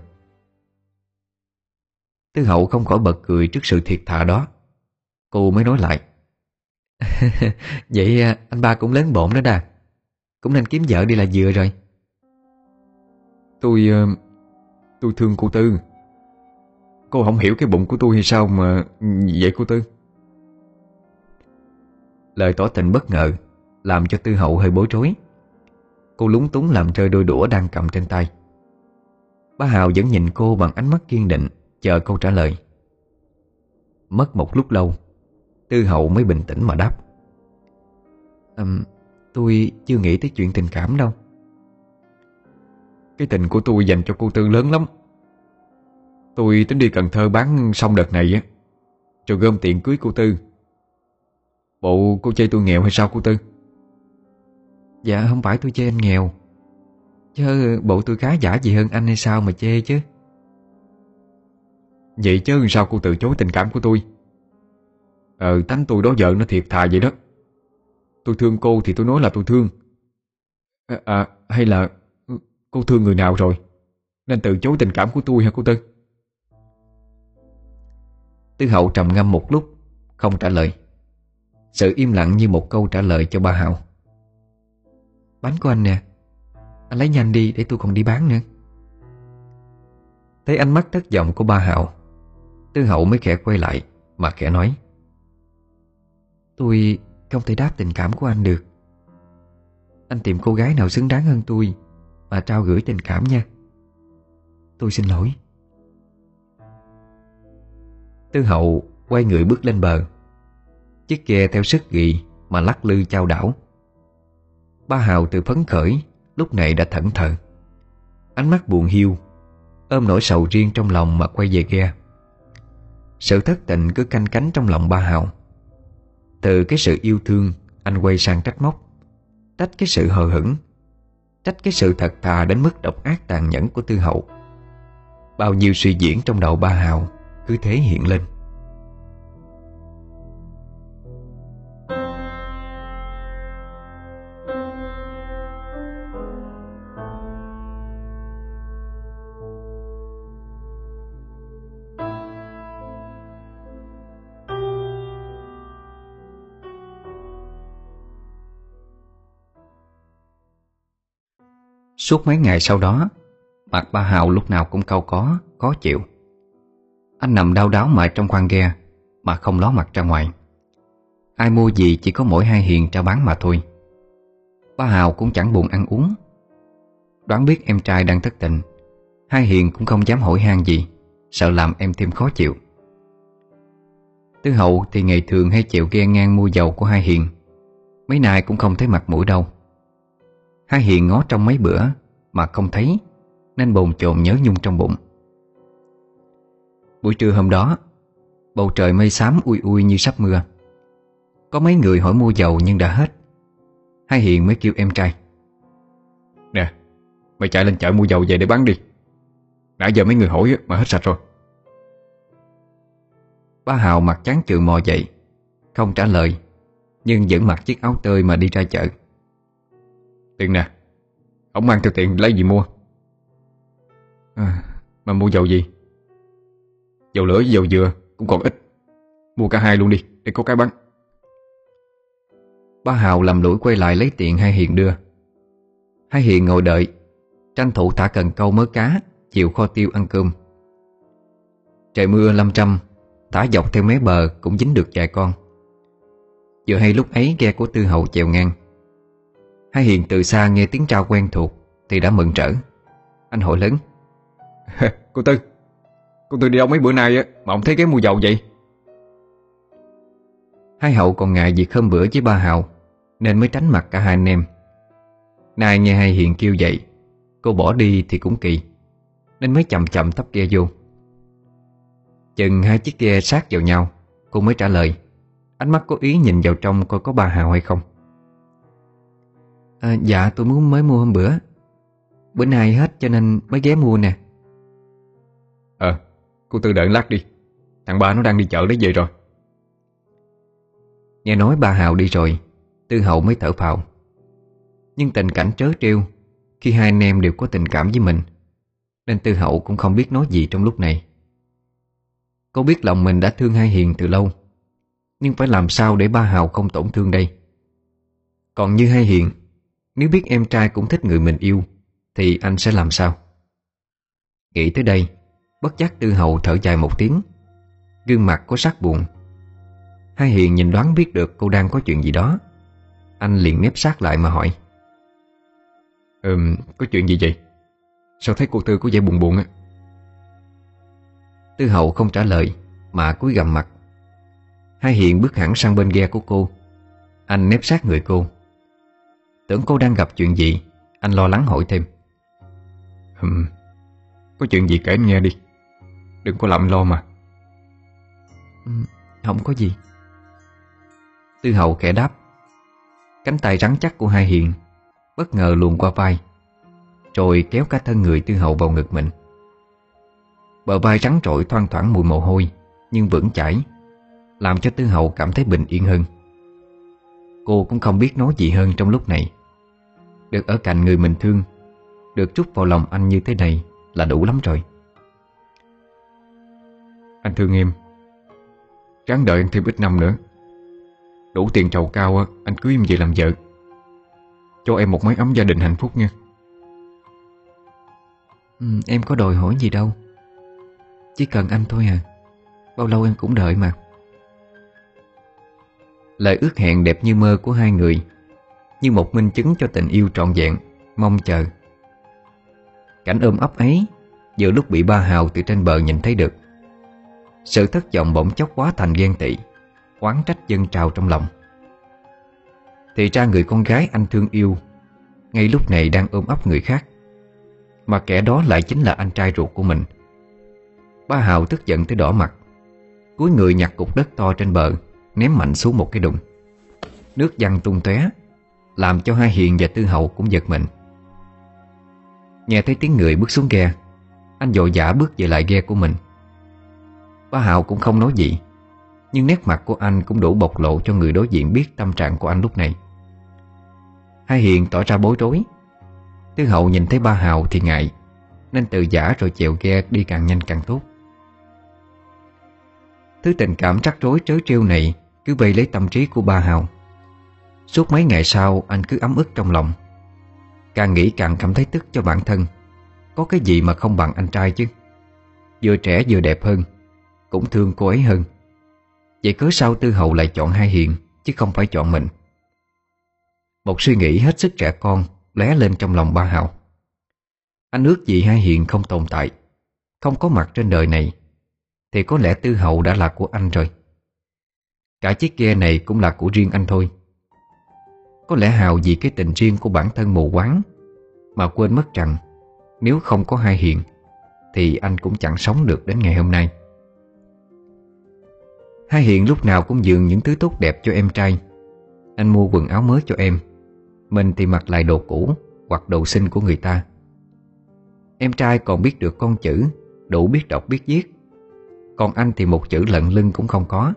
Tư Hậu không khỏi bật cười trước sự thiệt thà đó. Cô mới nói lại: "Vậy anh Ba cũng lớn bộn đó đà, cũng nên kiếm vợ đi là vừa rồi." Tôi thương cô Tư. Cô không hiểu cái bụng của tôi hay sao mà vậy cô Tư?" Lời tỏ tình bất ngờ làm cho Tư Hậu hơi bối rối. Cô lúng túng làm rơi đôi đũa đang cầm trên tay. Ba Hào vẫn nhìn cô bằng ánh mắt kiên định, chờ câu trả lời. Mất một lúc lâu, Tư Hậu mới bình tĩnh mà đáp: "Tôi chưa nghĩ tới chuyện tình cảm đâu." "Cái tình của tôi dành cho cô Tư lớn lắm. Tôi tính đi Cần Thơ bán xong đợt này á, rồi gom tiền cưới cô Tư. Bộ cô chê tôi nghèo hay sao cô Tư?" "Dạ không phải tôi chê anh nghèo, chứ bộ tôi khá giả gì hơn anh hay sao mà chê chứ." "Vậy chứ sao cô từ chối tình cảm của tôi? Tánh tôi đó vợ nó thiệt thà vậy đó. Tôi thương cô thì tôi nói là tôi thương. Hay là cô thương người nào rồi nên từ chối tình cảm của tôi hả cô Tư?" Tư Hậu trầm ngâm một lúc, không trả lời. Sự im lặng như một câu trả lời cho Ba Hào. "Bánh của anh nè, anh lấy nhanh đi để tôi còn đi bán nữa." Thấy ánh mắt thất vọng của Ba Hào, Tư Hậu mới khẽ quay lại mà khẽ nói: "Tôi không thể đáp tình cảm của anh được. Anh tìm cô gái nào xứng đáng hơn tôi mà trao gửi tình cảm nha. Tôi xin lỗi." Tư Hậu quay người bước lên bờ. Chiếc ghe theo sức ghì mà lắc lư chao đảo. Ba Hào từ phấn khởi lúc này đã thẫn thờ, ánh mắt buồn hiu, ôm nỗi sầu riêng trong lòng mà quay về ghe. Sự thất tình cứ canh cánh trong lòng ba Hào. Từ cái sự yêu thương, anh quay sang trách móc, trách cái sự hờ hững, trách cái sự thật thà đến mức độc ác tàn nhẫn của Tư Hậu. Bao nhiêu suy diễn trong đầu ba Hào cứ thế hiện lên. Suốt mấy ngày sau đó, mặt ba Hào lúc nào cũng cau có, khó chịu. Anh nằm đau đáo mãi trong khoang ghe mà không ló mặt ra ngoài. Ai mua gì chỉ có mỗi hai hiền trao bán mà thôi. Ba Hào cũng chẳng buồn ăn uống. Đoán biết em trai đang thất tình, hai hiền cũng không dám hỏi han gì, sợ làm em thêm khó chịu. Tư Hậu thì ngày thường hay chịu ghe ngang mua dầu của hai hiền, mấy nay cũng không thấy mặt mũi đâu. Hai hiền ngó trong mấy bữa mà không thấy, nên bồn chồn nhớ nhung trong bụng. Buổi trưa hôm đó, bầu trời mây xám ui ui như sắp mưa. Có mấy người hỏi mua dầu nhưng đã hết. Hai hiền mới kêu em trai: "Nè, mày chạy lên chợ mua dầu về để bán đi. Nãy giờ mấy người hỏi mà hết sạch rồi." Ba Hào mặt chán chừ mò dậy, không trả lời, nhưng vẫn mặc chiếc áo tơi mà đi ra chợ. "Tiền nè, không mang theo tiền lấy gì mua?" "À, mà mua dầu gì?" "Dầu lửa với dầu dừa cũng còn ít. Mua cả hai luôn đi, để có cái bán." Ba Hào làm lũi quay lại lấy tiền hai hiền đưa. Hai hiền ngồi đợi, tranh thủ thả cần câu mớ cá, chiều kho tiêu ăn cơm. Trời mưa lâm râm, thả dọc theo mé bờ cũng dính được vài con. Vừa hay lúc ấy ghe của Tư Hậu chèo ngang. Hai hiền từ xa nghe tiếng trao quen thuộc thì đã mừng rỡ. Anh hỏi lớn: Cô Tư đi đâu mấy bữa nay mà không thấy cái mua dầu vậy?" Hai Hậu còn ngại việc hôm bữa với ba Hào nên mới tránh mặt cả hai anh em. Nay nghe hai hiền kêu vậy, cô bỏ đi thì cũng kỳ, nên mới chậm chậm tấp ghe vô. Chừng hai chiếc ghe sát vào nhau, cô mới trả lời, ánh mắt có ý nhìn vào trong coi có ba Hào hay không. "À, dạ tôi mới mua hôm bữa. Bữa nay hết cho nên mới ghé mua nè." "Cô Tư đợi lát đi, thằng ba nó đang đi chợ lấy về rồi." Nghe nói ba Hào đi rồi, Tư Hậu mới thở phào. Nhưng tình cảnh trớ trêu khi hai anh em đều có tình cảm với mình, nên Tư Hậu cũng không biết nói gì trong lúc này. Cô biết lòng mình đã thương hai hiền từ lâu, nhưng phải làm sao để ba Hào không tổn thương đây? Còn như hai hiền, nếu biết em trai cũng thích người mình yêu thì anh sẽ làm sao? Nghĩ tới đây, bất giác Tư Hậu thở dài một tiếng, gương mặt có sắc buồn. Hai hiền nhìn đoán biết được cô đang có chuyện gì đó. Anh liền nép sát lại mà hỏi: "Có chuyện gì vậy? Sao thấy cô Tư có vẻ buồn buồn á?" Tư Hậu không trả lời mà cúi gằm mặt. Hai hiền bước hẳn sang bên ghe của cô. Anh nép sát người cô. Tưởng cô đang gặp chuyện gì, anh lo lắng hỏi thêm: "Có chuyện gì kể anh nghe đi, đừng có làm lo mà." "Không có gì," Tư Hậu khẽ đáp. Cánh tay rắn chắc của hai hiền bất ngờ luồn qua vai, rồi kéo cả thân người Tư Hậu vào ngực mình. Bờ vai trắng trội thoang thoảng mùi mồ hôi, nhưng vững chãi, làm cho Tư Hậu cảm thấy bình yên hơn. Cô cũng không biết nói gì hơn trong lúc này. Được ở cạnh người mình thương, được trút vào lòng anh như thế này là đủ lắm rồi. "Anh thương em, ráng đợi anh thêm ít năm nữa, đủ tiền trầu cao anh cưới em về làm vợ, cho em một mái ấm gia đình hạnh phúc nha." "Em có đòi hỏi gì đâu, chỉ cần anh thôi à, bao lâu em cũng đợi mà." Lời ước hẹn đẹp như mơ của hai người, như một minh chứng cho tình yêu trọn vẹn, mong chờ. Cảnh ôm ấp ấy vừa lúc bị ba Hào từ trên bờ nhìn thấy được. Sự thất vọng bỗng chốc quá thành ghen tị, oán trách dâng trào trong lòng. Thì ra người con gái anh thương yêu ngay lúc này đang ôm ấp người khác, mà kẻ đó lại chính là anh trai ruột của mình. Ba Hào tức giận tới đỏ mặt. cúi người nhặt cục đất to trên bờ, ném mạnh xuống một cái đụng. Nước văng tung tóe, làm cho hai Hiền và Tư Hậu cũng giật mình. Nghe thấy tiếng người bước xuống ghe, anh vội vã bước về lại ghe của mình. Ba Hào cũng không nói gì, nhưng nét mặt của anh cũng đủ bộc lộ cho người đối diện biết tâm trạng của anh lúc này. Hai Hiền tỏ ra bối rối, Tư Hậu nhìn thấy ba Hào thì ngại, nên tự giả rồi chèo ghe đi càng nhanh càng tốt. Thứ tình cảm rắc rối trớ trêu này cứ vây lấy tâm trí của ba Hào. Suốt mấy ngày sau anh cứ ấm ức trong lòng, càng nghĩ càng cảm thấy tức cho bản thân. Có cái gì mà không bằng anh trai chứ, vừa trẻ vừa đẹp hơn, cũng thương cô ấy hơn. Vậy cớ sao Tư Hậu lại chọn Hai Hiền chứ không phải chọn mình? Một suy nghĩ hết sức trẻ con lóe lên trong lòng ba Hào. Anh ước gì Hai Hiền không tồn tại, không có mặt trên đời này, thì có lẽ Tư Hậu đã là của anh rồi. Cả chiếc ghe này cũng là của riêng anh thôi. Có lẽ Hào vì cái tình riêng của bản thân mù quáng mà quên mất rằng nếu không có Hai Hiền thì anh cũng chẳng sống được đến ngày hôm nay. Hai Hiền lúc nào cũng dường những thứ tốt đẹp cho em trai. Anh mua quần áo mới cho em, mình thì mặc lại đồ cũ hoặc đồ xin của người ta. Em trai còn biết được con chữ, đủ biết đọc biết viết, còn anh thì một chữ lận lưng cũng không có.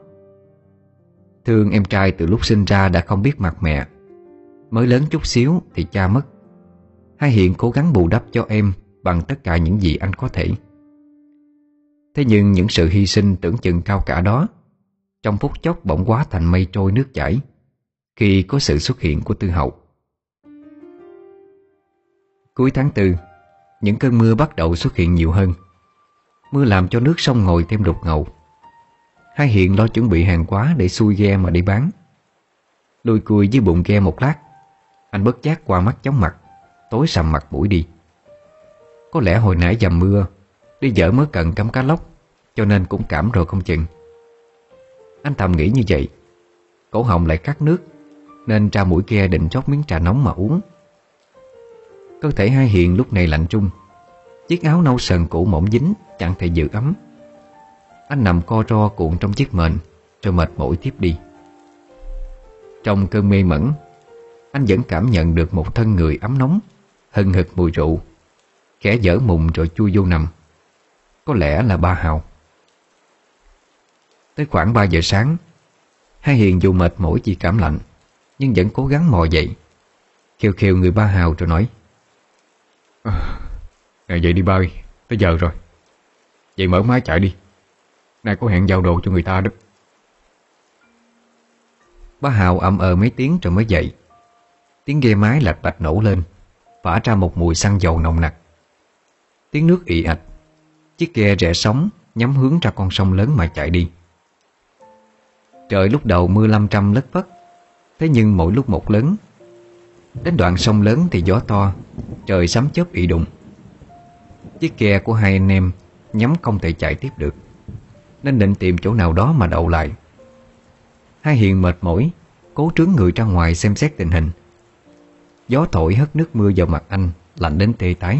Thương em trai từ lúc sinh ra đã không biết mặt mẹ, mới lớn chút xíu thì cha mất. Hai Hiền cố gắng bù đắp cho em bằng tất cả những gì anh có thể. Thế nhưng những sự hy sinh tưởng chừng cao cả đó trong phút chốc bỗng hóa thành mây trôi nước chảy khi có sự xuất hiện của Tư Hậu. Cuối tháng 4, những cơn mưa bắt đầu xuất hiện nhiều hơn. Mưa làm cho nước sông Ngòi thêm đục ngầu. Hai Hiền lo chuẩn bị hàng hóa để xuôi ghe mà đi bán. Lùi cùi dưới bụng ghe một lát, anh bất giác qua mắt chóng mặt, tối sầm mặt mũi đi. Có lẽ hồi nãy dầm mưa, đi dở mới cần cắm cá lóc, cho nên cũng cảm rồi không chừng. Anh thầm nghĩ như vậy, cổ họng lại khát nước, nên ra mũi ghe định chót miếng trà nóng mà uống. Cơ thể Hai Hiền lúc này lạnh trung, chiếc áo nâu sờn cũ mỏng dính chẳng thể giữ ấm. Anh nằm co ro cuộn trong chiếc mền rồi mệt mỏi tiếp đi. Trong cơn mê mẩn, anh vẫn cảm nhận được một thân người ấm nóng, hừng hực mùi rượu, khẽ dở mùng rồi chui vô nằm. Có lẽ là ba Hào. Tới khoảng 3 giờ sáng, Hai Hiền dù mệt mỏi vì cảm lạnh nhưng vẫn cố gắng mò dậy, khều khều người ba Hào rồi nói: "Ngày dậy đi ba ơi, tới giờ rồi. Vậy mở máy chạy đi, nay có hẹn giao đồ cho người ta đó." Ba Hào ậm ờ mấy tiếng rồi mới dậy. Tiếng ghe máy lạch bạch nổ lên, phả ra một mùi xăng dầu nồng nặc. Tiếng nước ị ạch, chiếc ghe rẽ sóng nhắm hướng ra con sông lớn mà chạy đi. Trời lúc đầu mưa lâm râm lất phất, thế nhưng mỗi lúc một lớn. Đến đoạn sông lớn thì gió to, trời sấm chớp ị đụng. Chiếc ghe của hai anh em nhắm không thể chạy tiếp được, nên định tìm chỗ nào đó mà đậu lại. Hai Hiền mệt mỏi, cố trướng người ra ngoài xem xét tình hình. Gió thổi hất nước mưa vào mặt anh, lạnh đến tê tái.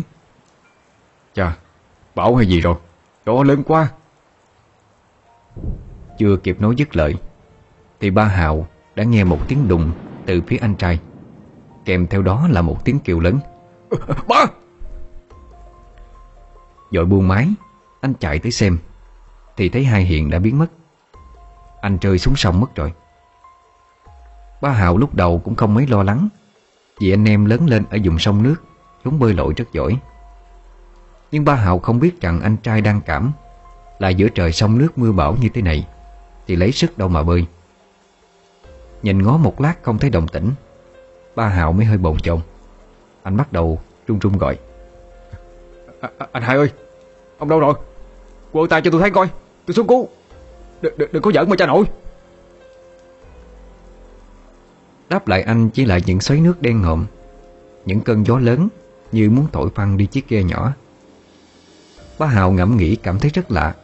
"Chà, bão hay gì rồi, gió lớn quá." Chưa kịp nói dứt lời thì ba Hào đã nghe một tiếng đùng từ phía anh trai, kèm theo đó là một tiếng kêu lớn: "Ba!" Vội buông máy, anh chạy tới xem thì thấy Hai Hiền đã biến mất. Anh rơi xuống sông mất rồi. Ba Hào lúc đầu cũng không mấy lo lắng, vì anh em lớn lên ở vùng sông nước, chúng bơi lội rất giỏi. Nhưng ba Hào không biết rằng anh trai đang cảm là giữa trời sông nước mưa bão như thế này thì lấy sức đâu mà bơi. Nhìn ngó một lát không thấy động tĩnh, ba Hào mới hơi bồn chồn. Anh bắt đầu run run gọi: "Anh Hai ơi, ông đâu rồi? Quơ tay cho tôi thấy coi, tôi xuống cứu. Đừng có giỡn mà cha nội." Đáp lại anh chỉ là những xoáy nước đen ngòm, những cơn gió lớn như muốn thổi phăng đi chiếc ghe nhỏ. Ba Hào ngẫm nghĩ cảm thấy rất lạ.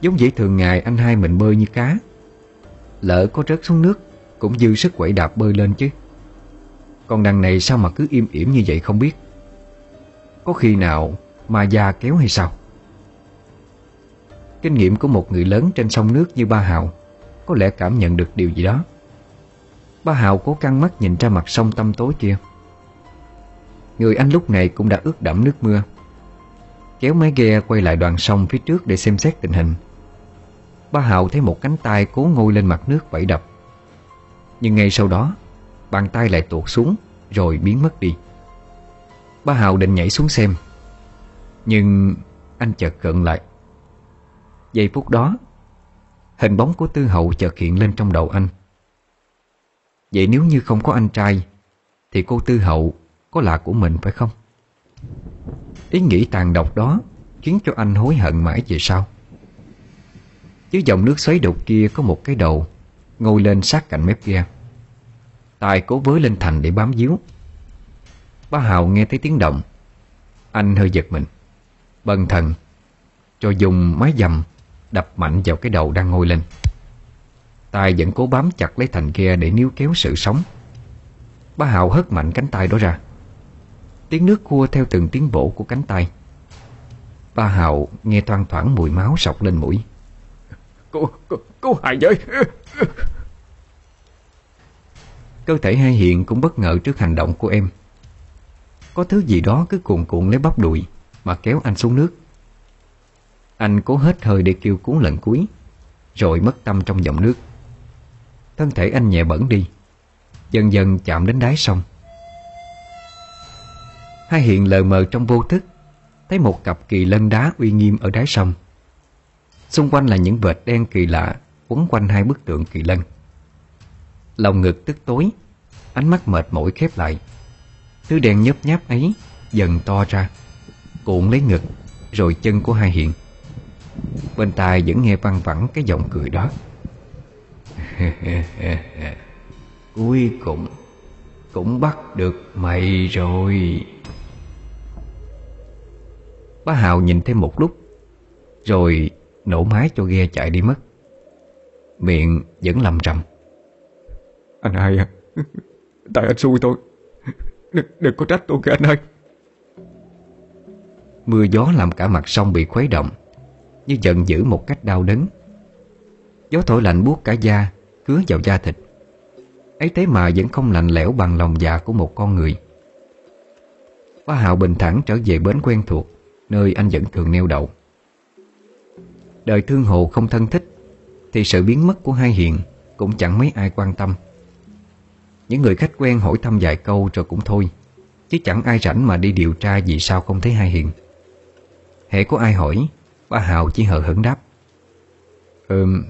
Giống vậy thường ngày anh hai mình bơi như cá, lỡ có rớt xuống nước cũng dư sức quẩy đạp bơi lên chứ. Còn đằng này sao mà cứ im ỉm như vậy không biết. Có khi nào ma da kéo hay sao? Kinh nghiệm của một người lớn trên sông nước như Ba Hào có lẽ cảm nhận được điều gì đó. Ba Hào cố căng mắt nhìn ra mặt sông tăm tối kia. Người anh lúc này cũng đã ướt đẫm nước mưa, kéo máy ghe quay lại đoạn sông phía trước để xem xét tình hình. Ba Hào thấy một cánh tay cố ngôi lên mặt nước vẫy đập, nhưng ngay sau đó bàn tay lại tuột xuống rồi biến mất đi. Ba Hào định nhảy xuống xem, nhưng anh chợt khựng lại. Giây phút đó, hình bóng của Tư Hậu chợt hiện lên trong đầu anh. Vậy nếu như không có anh trai thì cô Tư Hậu có là của mình phải không? Ý nghĩ tàn độc đó khiến cho anh hối hận mãi về sau. Dưới dòng nước xoáy đục kia có một cái đầu ngồi lên sát cạnh mép ghe, tài cố với lên thành để bám víu. Ba Hào nghe thấy tiếng động, anh hơi giật mình, bần thần rồi dùng mái dầm đập mạnh vào cái đầu đang ngồi lên. Tài vẫn cố bám chặt lấy thành ghe để níu kéo sự sống. Ba Hào hất mạnh cánh tay đó ra, tiếng nước khua theo từng tiếng vỗ của cánh tay. Ba Hào nghe thoang thoảng mùi máu sộc lên mũi. Cô hài giới. Cơ thể Hai Hiện cũng bất ngờ trước hành động của em. Có thứ gì đó cứ cuồn cuộn lấy bắp đùi mà kéo anh xuống nước. Anh cố hết hơi để kêu cứu lần cuối, rồi mất tâm trong dòng nước. Thân thể anh nhẹ bẫng đi, dần dần chạm đến đáy sông. Hai Hiện lờ mờ trong vô thức thấy một cặp kỳ lân đá uy nghiêm ở đáy sông. Xung quanh là những vệt đen kỳ lạ quấn quanh hai bức tượng kỳ lân. Lòng ngực tức tối, ánh mắt mệt mỏi khép lại. Thứ đen nhớp nháp ấy dần to ra, cuộn lấy ngực rồi chân của Hai Hiện. Bên tai vẫn nghe văng vẳng cái giọng cười đó. Cuối cùng cũng bắt được mày rồi. Bá Hào nhìn thêm một lúc rồi nổ máy cho ghe chạy đi mất, miệng vẫn lầm rầm. Anh Hai à, tại anh xui tôi. Đừng có trách tôi kìa anh Hai. Mưa gió làm cả mặt sông bị khuấy động, như giận dữ một cách đau đớn. Gió thổi lạnh buốt cả da, cứa vào da thịt. Ấy thế mà vẫn không lạnh lẽo bằng lòng dạ của một con người. Bá Hào bình thản trở về bến quen thuộc, nơi anh vẫn thường neo đậu. Đời thương hồ không thân thích thì sự biến mất của Hai Hiện cũng chẳng mấy ai quan tâm. Những người khách quen hỏi thăm vài câu rồi cũng thôi, chứ chẳng ai rảnh mà đi điều tra vì sao không thấy Hai Hiện. Hễ có ai hỏi, Ba Hào chỉ hờ hững đáp: Anh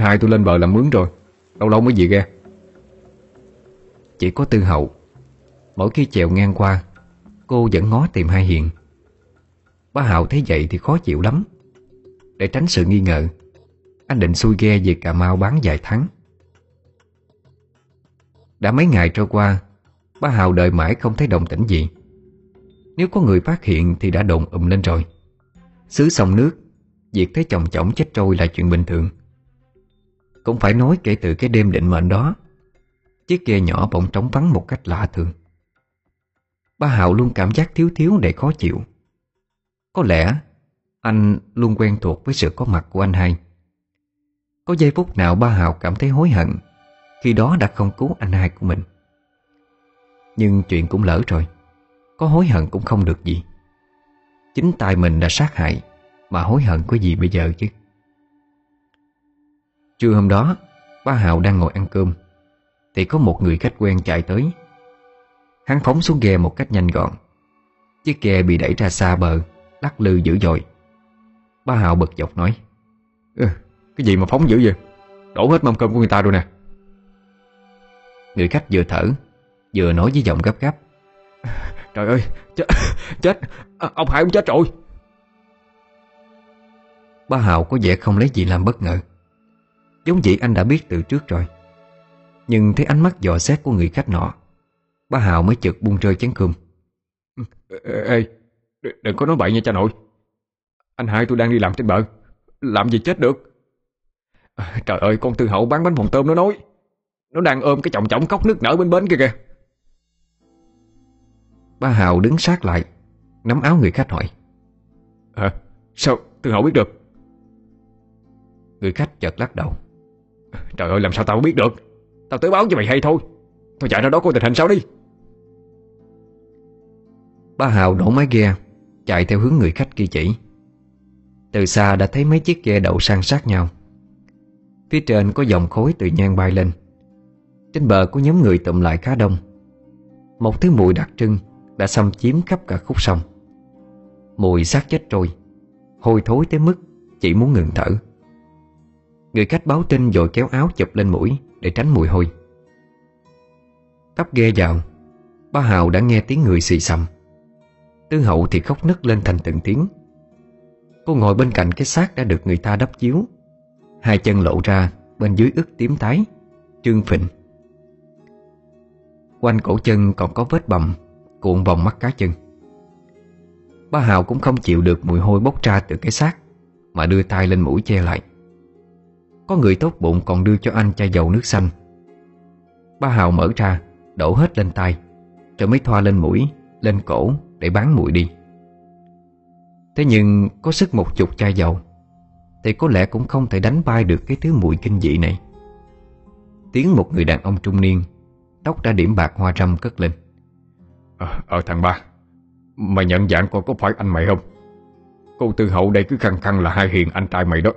Hai tôi lên bờ làm mướn rồi, lâu lâu mới về ghe. Chỉ có Tư Hậu, mỗi khi chèo ngang qua, cô vẫn ngó tìm Hai Hiện. Ba Hào thấy vậy thì khó chịu lắm. Để tránh sự nghi ngờ, anh định xuôi ghe về Cà Mau bán vài tháng. Đã mấy ngày trôi qua, Ba Hào đợi mãi không thấy động tĩnh gì. Nếu có người phát hiện thì đã đồn ùm lên rồi. Xứ sông nước, việc thấy chồng chổng chết trôi là chuyện bình thường. Cũng phải nói kể từ cái đêm định mệnh đó, chiếc ghe nhỏ bỗng trống vắng một cách lạ thường. Ba Hào luôn cảm giác thiếu thiếu để khó chịu. Có lẽ anh luôn quen thuộc với sự có mặt của anh Hai. Có giây phút nào Ba Hào cảm thấy hối hận khi đó đã không cứu anh Hai của mình. Nhưng chuyện cũng lỡ rồi, có hối hận cũng không được gì. Chính tay mình đã sát hại, mà hối hận có gì bây giờ chứ. Trưa hôm đó, Ba Hào đang ngồi ăn cơm thì có một người khách quen chạy tới. Hắn phóng xuống ghe một cách nhanh gọn. Chiếc ghe bị đẩy ra xa bờ, lắc lư dữ dội. Ba Hào bực dọc nói: Cái gì mà phóng dữ vậy? Đổ hết mâm cơm của người ta rồi nè. Người khách vừa thở vừa nói với giọng gấp gáp: Trời ơi, chết, ông Hải cũng chết rồi. Ba Hào có vẻ không lấy gì làm bất ngờ, giống vậy anh đã biết từ trước rồi. Nhưng thấy ánh mắt dò xét của người khách nọ, Ba Hào mới chợt buông rơi chén cơm. Ê, đừng có nói bậy nha cha nội. Anh Hai tôi đang đi làm trên bờ, làm gì chết được. Trời ơi, con Tư Hậu bán bánh phồng tôm nó nói, nó đang ôm cái chồng chổng cốc nước nở bên bến kia kìa. Ba Hào đứng sát lại, nắm áo người khách hỏi: Sao Tư Hậu biết được? Người khách chợt lắc đầu. Trời ơi, làm sao tao biết được, tao tới báo cho mày hay thôi. Thôi chạy ra đó coi tình hình sao đi. Ba Hào nổ máy ghe chạy theo hướng người khách kia chỉ. Từ xa đã thấy mấy chiếc ghe đậu san sát nhau. Phía trên có dòng khói từ nhang bay lên. Trên bờ có nhóm người tụm lại khá đông. Một thứ mùi đặc trưng đã xâm chiếm khắp cả khúc sông. Mùi xác chết trôi, hôi thối tới mức chỉ muốn ngừng thở. Người khách báo tin vội kéo áo chụp lên mũi để tránh mùi hôi. Tắp ghe vào, Ba Hào đã nghe tiếng người xì xầm. Tư Hậu thì khóc nấc lên thành từng tiếng. Cô ngồi bên cạnh cái xác đã được người ta đắp chiếu, hai chân lộ ra bên dưới ức tím tái, trương phình. Quanh cổ chân còn có vết bầm cuộn vòng mắt cá chân. Ba Hào cũng không chịu được mùi hôi bốc ra từ cái xác mà đưa tay lên mũi che lại. Có người tốt bụng còn đưa cho anh chai dầu nước xanh. Ba Hào mở ra, đổ hết lên tay, rồi mới thoa lên mũi, lên cổ để bán mùi đi. Thế nhưng có sức một chục chai dầu thì có lẽ cũng không thể đánh bay được cái thứ mùi kinh dị này. Tiếng một người đàn ông trung niên, tóc đã điểm bạc hoa râm cất lên. Thằng Ba, mày nhận dạng coi có phải anh mày không? Cô Tư Hậu đây cứ khăng khăng là Hai Hiền anh trai mày đó.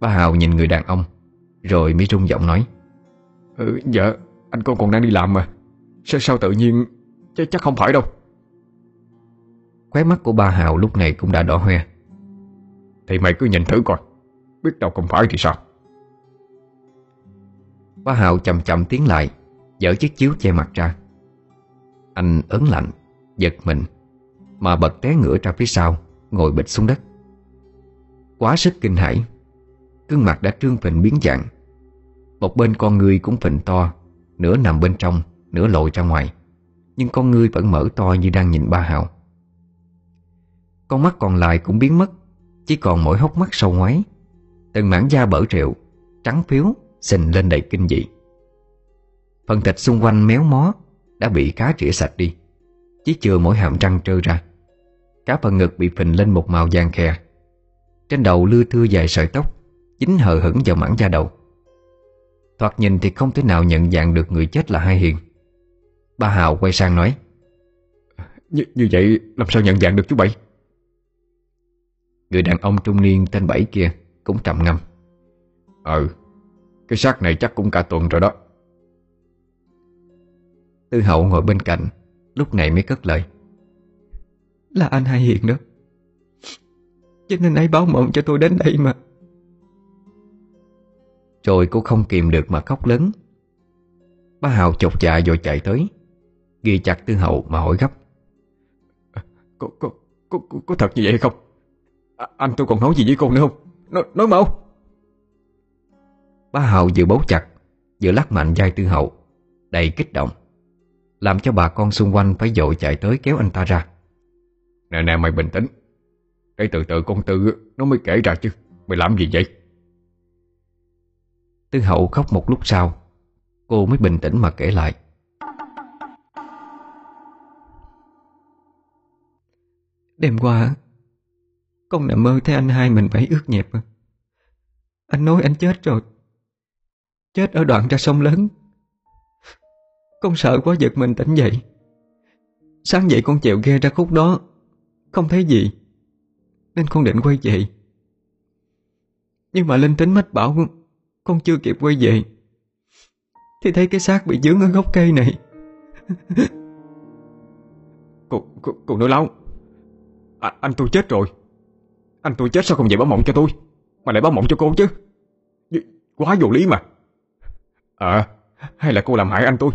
Ba Hào nhìn người đàn ông rồi mới rung giọng nói. Dạ, anh con còn đang đi làm mà. Sao tự nhiên? Chắc không phải đâu. Khóe mắt của Ba Hào lúc này cũng đã đỏ hoe. Thì mày cứ nhìn thử coi, biết đâu không phải thì sao? Ba Hào chậm chậm tiến lại, dỡ chiếc chiếu che mặt ra. Anh ớn lạnh, giật mình mà bật té ngửa ra phía sau, ngồi bịch xuống đất. Quá sức kinh hãi, gương mặt đã trương phình biến dạng. Một bên con ngươi cũng phình to, nửa nằm bên trong, nửa lồi ra ngoài, nhưng con ngươi vẫn mở to như đang nhìn Ba Hào. Con mắt còn lại cũng biến mất, chỉ còn mỗi hốc mắt sâu ngoáy, từng mảng da bở rệu, trắng phiếu sình lên đầy kinh dị. Phần thịt xung quanh méo mó đã bị cá rỉa sạch đi, chỉ chừa mỗi hàm răng trơ ra. Cả phần ngực bị phình lên một màu vàng khè. Trên đầu lưa thưa vài sợi tóc dính hờ hững vào mảng da đầu. Thoạt nhìn thì không thể nào nhận dạng được người chết là Hai Hiền. Ba Hào quay sang nói, Như vậy làm sao nhận dạng được chú Bảy? Người đàn ông trung niên tên Bảy kia cũng trầm ngâm. Cái xác này chắc cũng cả tuần rồi đó. Tư Hậu ngồi bên cạnh lúc này mới cất lời. Là anh Hai Hiền đó, cho nên ấy báo mộng cho tôi đến đây mà. Rồi cô không kìm được mà khóc lớn. Ba Hào chột dạ rồi chạy tới, ghi chặt Tư Hậu mà hỏi gấp. Có thật như vậy hay không? Anh tôi còn nói gì với cô nữa không? Nói mau. Ba Hào vừa bấu chặt vừa lắc mạnh vai Tư Hậu, đầy kích động, làm cho bà con xung quanh phải vội chạy tới kéo anh ta ra. Nè mày bình tĩnh, để từ con Tư nó mới kể ra chứ, mày làm gì vậy? Tư Hậu khóc một lúc sau, cô mới bình tĩnh mà kể lại. Đêm qua con nằm mơ thấy anh hai mình Bảy ướt nhẹp. Anh nói anh chết rồi, chết ở đoạn ra sông lớn. Con sợ quá giật mình tỉnh dậy. Sáng dậy con chèo ghe ra khúc đó, không thấy gì nên con định quay về. Nhưng mà linh tính mách bảo con chưa kịp quay về thì thấy cái xác bị dướng ở gốc cây này. Cô nói láo. Anh tôi chết rồi. Anh tôi chết sao không về báo mộng cho tôi, mà lại báo mộng cho cô chứ? Quá vô lý mà. Hay là cô làm hại anh tôi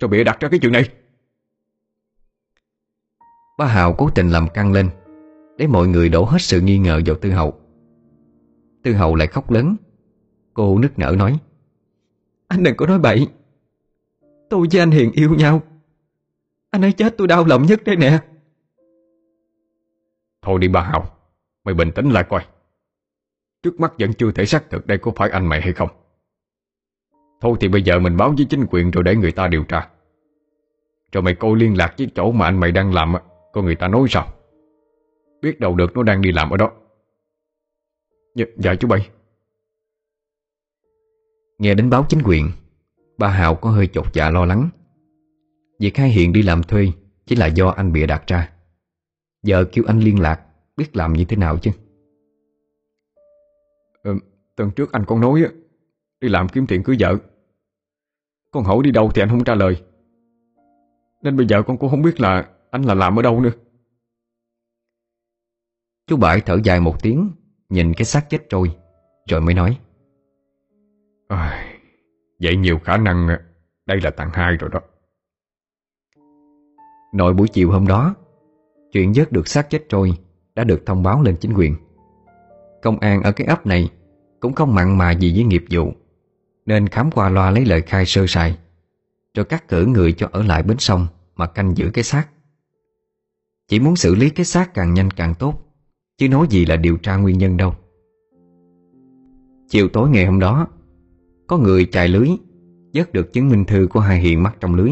rồi bịa đặt ra cái chuyện này? Ba Hào cố tình làm căng lên để mọi người đổ hết sự nghi ngờ vào Tư Hậu. Tư Hậu lại khóc lớn. Cô nức nở nói, anh đừng có nói bậy. Tôi với anh Hiền yêu nhau. Anh ấy chết tôi đau lòng nhất đây nè. Thôi đi Ba Hào, mày bình tĩnh lại coi. Trước mắt vẫn chưa thể xác thực đây có phải anh mày hay không. Thôi thì bây giờ mình báo với chính quyền rồi để người ta điều tra. Rồi mày coi liên lạc với chỗ mà anh mày đang làm, coi người ta nói sao. Biết đâu được nó đang đi làm ở đó. Dạ chú Bảy. Nghe đến báo chính quyền, ba Hào có hơi chột dạ lo lắng. Việc Hai Hiện đi làm thuê chỉ là do anh bịa đặt ra, giờ kêu anh liên lạc biết làm như thế nào chứ. Tuần trước anh còn nói đi làm kiếm tiền cưới vợ, con hỏi đi đâu thì anh không trả lời, nên bây giờ con cũng không biết là anh là làm ở đâu nữa. Chú Bảy thở dài một tiếng, nhìn cái xác chết trôi, rồi mới nói vậy nhiều khả năng đây là tặng hai rồi đó. Nội buổi chiều hôm đó, chuyện vớt được xác chết trôi đã được thông báo lên chính quyền. Công an ở cái ấp này cũng không mặn mà gì với nghiệp vụ, nên khám qua loa lấy lời khai sơ sài, rồi cắt cử người cho ở lại bến sông mà canh giữ cái xác. Chỉ muốn xử lý cái xác càng nhanh càng tốt, chứ nói gì là điều tra nguyên nhân đâu. Chiều tối ngày hôm đó, có người chài lưới vớt được chứng minh thư của Hai Hiền mắc trong lưới.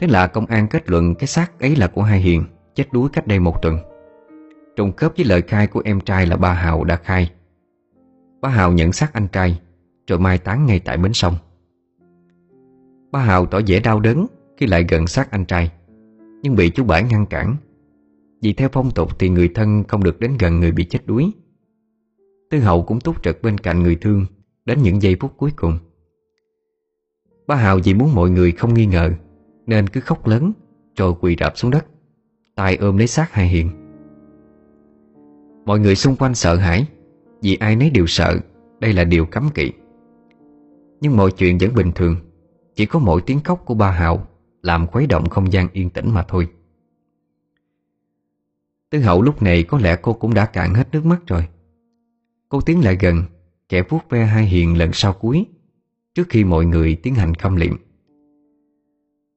Thế là công an kết luận cái xác ấy là của Hai Hiền, chết đuối cách đây một tuần, trùng khớp với lời khai của em trai là ba Hào đã khai. Ba Hào nhận xác anh trai rồi mai táng ngay tại bến sông. Ba Hào tỏ vẻ đau đớn khi lại gần xác anh trai, nhưng bị chú Bảy ngăn cản, vì theo phong tục thì người thân không được đến gần người bị chết đuối. Tư Hậu cũng túc trực bên cạnh người thương đến những giây phút cuối cùng. Ba Hào vì muốn mọi người không nghi ngờ nên cứ khóc lớn rồi quỳ rạp xuống đất, tay ôm lấy xác Hai Hiền. Mọi người xung quanh sợ hãi, vì ai nấy đều sợ đây là điều cấm kỵ. Nhưng mọi chuyện vẫn bình thường, chỉ có mỗi tiếng khóc của ba Hào làm khuấy động không gian yên tĩnh mà thôi. Tư Hậu lúc này có lẽ cô cũng đã cạn hết nước mắt rồi. Cô tiến lại gần, kẻ vuốt ve Hai Hiền lần sau cuối trước khi mọi người tiến hành khâm liệm.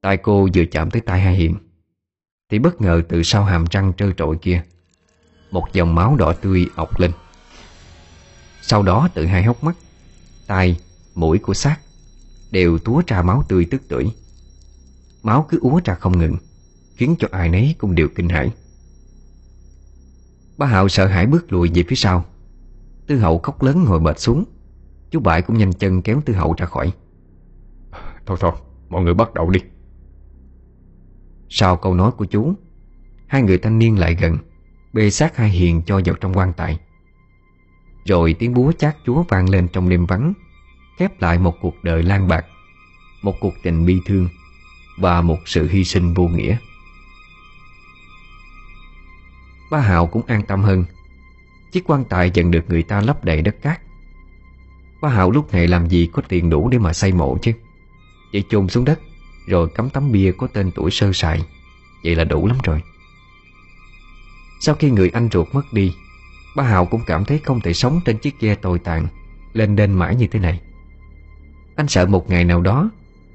Tay cô vừa chạm tới tay Hai Hiền thì bất ngờ từ sau hàm răng trơ trội kia một dòng máu đỏ tươi ọc lên. Sau đó từ hai hốc mắt, tai, mũi của xác đều túa ra máu tươi tức tưởi. Máu cứ úa ra không ngừng, khiến cho ai nấy cũng đều kinh hãi. Ba Hạo sợ hãi bước lùi về phía sau. Tư Hậu khóc lớn ngồi bệt xuống. Chú Bảy cũng nhanh chân kéo Tư Hậu ra khỏi. Thôi, mọi người bắt đầu đi. Sau câu nói của chú, hai người thanh niên lại gần, bê xác Hai Hiền cho vào trong quan tài. Rồi tiếng búa chát chúa vang lên trong đêm vắng, khép lại một cuộc đời lang bạc, một cuộc tình bi thương và một sự hy sinh vô nghĩa. Ba Hào cũng an tâm hơn. Chiếc quan tài dần được người ta lấp đầy đất cát. Ba Hào lúc này làm gì có tiền đủ để mà xây mộ chứ, chỉ chôn xuống đất rồi cắm tấm bia có tên tuổi sơ sài, vậy là đủ lắm rồi. Sau khi người anh ruột mất đi, ba Hào cũng cảm thấy không thể sống trên chiếc ghe tồi tàn lênh đênh mãi như thế này. Anh sợ một ngày nào đó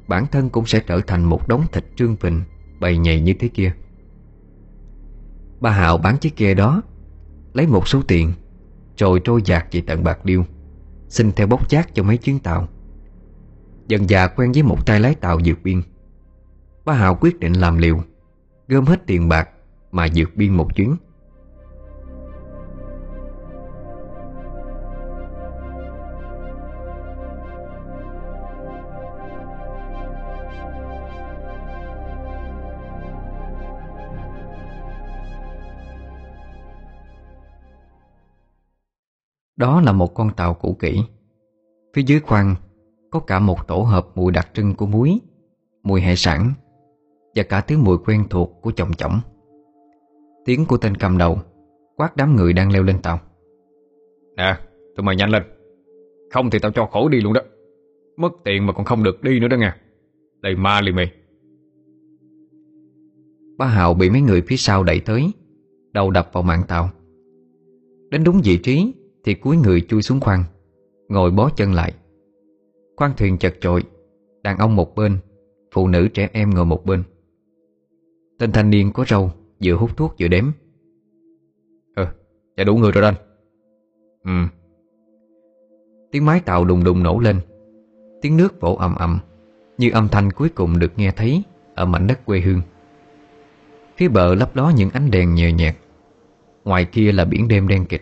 bản thân cũng sẽ trở thành một đống thịt trương phình bầy nhầy như thế kia. Ba Hào bán chiếc ghe đó, lấy một số tiền rồi trôi dạt về tận Bạc Liêu, xin theo bốc vác cho mấy chuyến tàu. Dần dà quen với một tay lái tàu vượt biên, ba Hào quyết định làm liều, gom hết tiền bạc mà vượt biên một chuyến. Đó là một con tàu cũ kỹ. Phía dưới khoang có cả một tổ hợp mùi đặc trưng của muối, mùi hải sản và cả thứ mùi quen thuộc của chồng chổng. Tiếng của tên cầm đầu quát đám người đang leo lên tàu: "Nè, tụi mày nhanh lên, không thì tao cho khổ đi luôn đó. Mất tiền mà còn không được đi nữa đó nghe. Đầy ma liền mày." Ba Hào bị mấy người phía sau đẩy tới, đầu đập vào mạn tàu. Đến đúng vị trí thì cúi người chui xuống khoang, ngồi bó chân lại. Khoang thuyền chật chội, đàn ông một bên, phụ nữ trẻ em ngồi một bên. Tên thanh niên có râu vừa hút thuốc vừa đếm: "Dạ đủ người rồi đó anh." Tiếng mái tàu đùng đùng nổ lên, tiếng nước vỗ ầm ầm như âm thanh cuối cùng được nghe thấy ở mảnh đất quê hương. Phía bờ lấp ló những ánh đèn nhờ nhạt, ngoài kia là biển đêm đen kịt.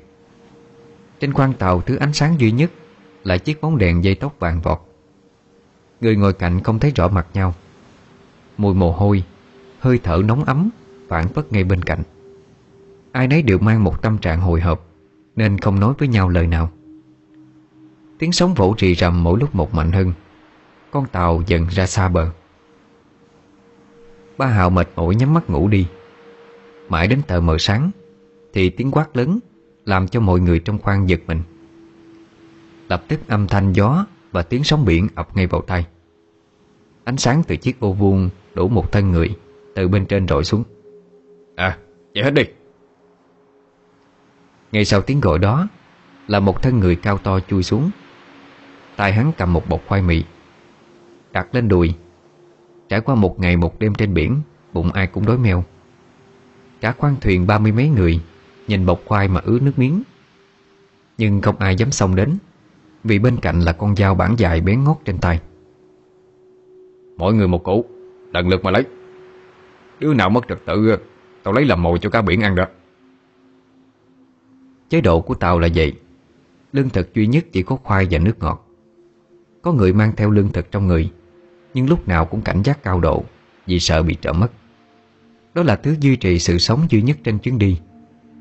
Trên khoang tàu, thứ ánh sáng duy nhất là chiếc bóng đèn dây tóc vàng vọt. Người ngồi cạnh không thấy rõ mặt nhau. Mùi mồ hôi, hơi thở nóng ấm phảng phất ngay bên cạnh. Ai nấy đều mang một tâm trạng hồi hộp, nên không nói với nhau lời nào. Tiếng sóng vỗ rì rầm mỗi lúc một mạnh hơn. Con tàu dần ra xa bờ. Ba Hào mệt mỏi nhắm mắt ngủ đi. Mãi đến tờ mờ sáng thì tiếng quát lớn làm cho mọi người trong khoang giật mình. Lập tức âm thanh gió và tiếng sóng biển ập ngay vào tai. Ánh sáng từ chiếc ô vuông đổ một thân người từ bên trên rọi xuống. À, dậy hết đi. Ngay sau tiếng gọi đó là một thân người cao to chui xuống. Tay hắn cầm một bọc khoai mì đặt lên đùi. Trải qua một ngày một đêm trên biển, bụng ai cũng đói meo. Cả khoang thuyền 30 mấy người nhìn bọc khoai mà ứa nước miếng. Nhưng không ai dám xông đến, vì bên cạnh là con dao bản dài bén ngót trên tay. Mỗi người một củ, lần lượt mà lấy. Đứa nào mất trật tự tao lấy làm mồi cho cá biển ăn đó. Chế độ của tàu là vậy. Lương thực duy nhất chỉ có khoai và nước ngọt. Có người mang theo lương thực trong người, nhưng lúc nào cũng cảnh giác cao độ, vì sợ bị trộm mất. Đó là thứ duy trì sự sống duy nhất trên chuyến đi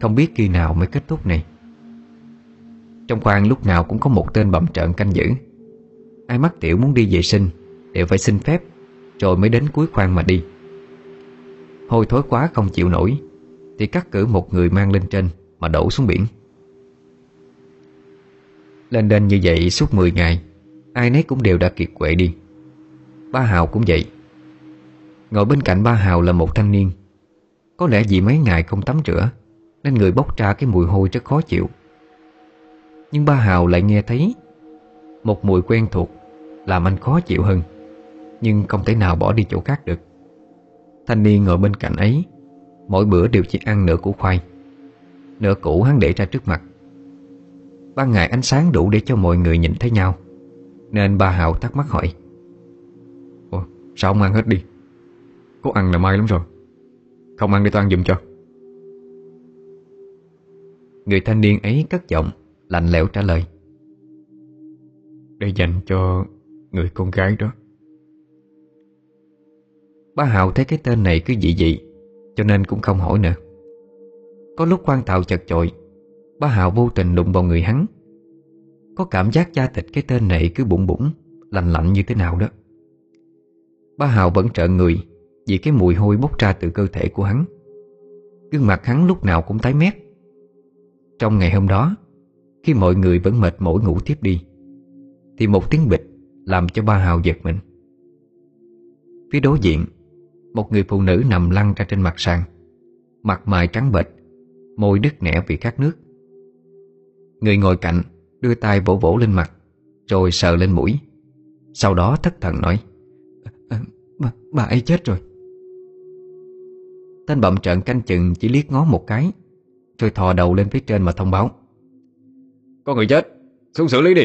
không biết khi nào mới kết thúc này. Trong khoang lúc nào cũng có một tên bậm trợn canh giữ. Ai mắc tiểu muốn đi vệ sinh đều phải xin phép rồi mới đến cuối khoang mà đi. Hôi thối quá không chịu nổi thì cắt cử một người mang lên trên mà đổ xuống biển. Lên đên như vậy suốt 10 ngày, ai nấy cũng đều đã kiệt quệ đi. Ba Hào cũng vậy. Ngồi bên cạnh Ba Hào là một thanh niên. Có lẽ vì mấy ngày không tắm rửa nên người bốc ra cái mùi hôi rất khó chịu. Nhưng Ba Hào lại nghe thấy một mùi quen thuộc làm anh khó chịu hơn, nhưng không thể nào bỏ đi chỗ khác được. Thanh niên ngồi bên cạnh ấy mỗi bữa đều chỉ ăn nửa củ khoai. Nửa củ hắn để ra trước mặt. Ban ngày ánh sáng đủ để cho mọi người nhìn thấy nhau, nên Ba Hào thắc mắc hỏi: "Ủa, sao không ăn hết đi? Có ăn là may lắm rồi. Không ăn đi tao ăn giùm cho." Người thanh niên ấy cất giọng lạnh lẽo trả lời: "Để dành cho người con gái đó." Ba Hào thấy cái tên này cứ dị dị, cho nên cũng không hỏi nữa. Có lúc khoang tàu chật chội, Ba Hào vô tình đụng vào người hắn. Có cảm giác da thịt cái tên này cứ bụng bủng, lành lạnh như thế nào đó. Ba Hào vẫn trợn người vì cái mùi hôi bốc ra từ cơ thể của hắn. Gương mặt hắn lúc nào cũng tái mét. Trong ngày hôm đó, khi mọi người vẫn mệt mỏi ngủ tiếp đi, thì một tiếng bịch làm cho Ba Hào giật mình. Phía đối diện, một người phụ nữ nằm lăn ra trên mặt sàn, mặt mày trắng bệch, môi đứt nẻ vì khát nước. Người ngồi cạnh đưa tay vỗ vỗ lên mặt, rồi sờ lên mũi. Sau đó thất thần nói: Bà ấy chết rồi. Tên bậm trợn canh chừng chỉ liếc ngó một cái, rồi thò đầu lên phía trên mà thông báo: Có người chết, xuống xử lý đi.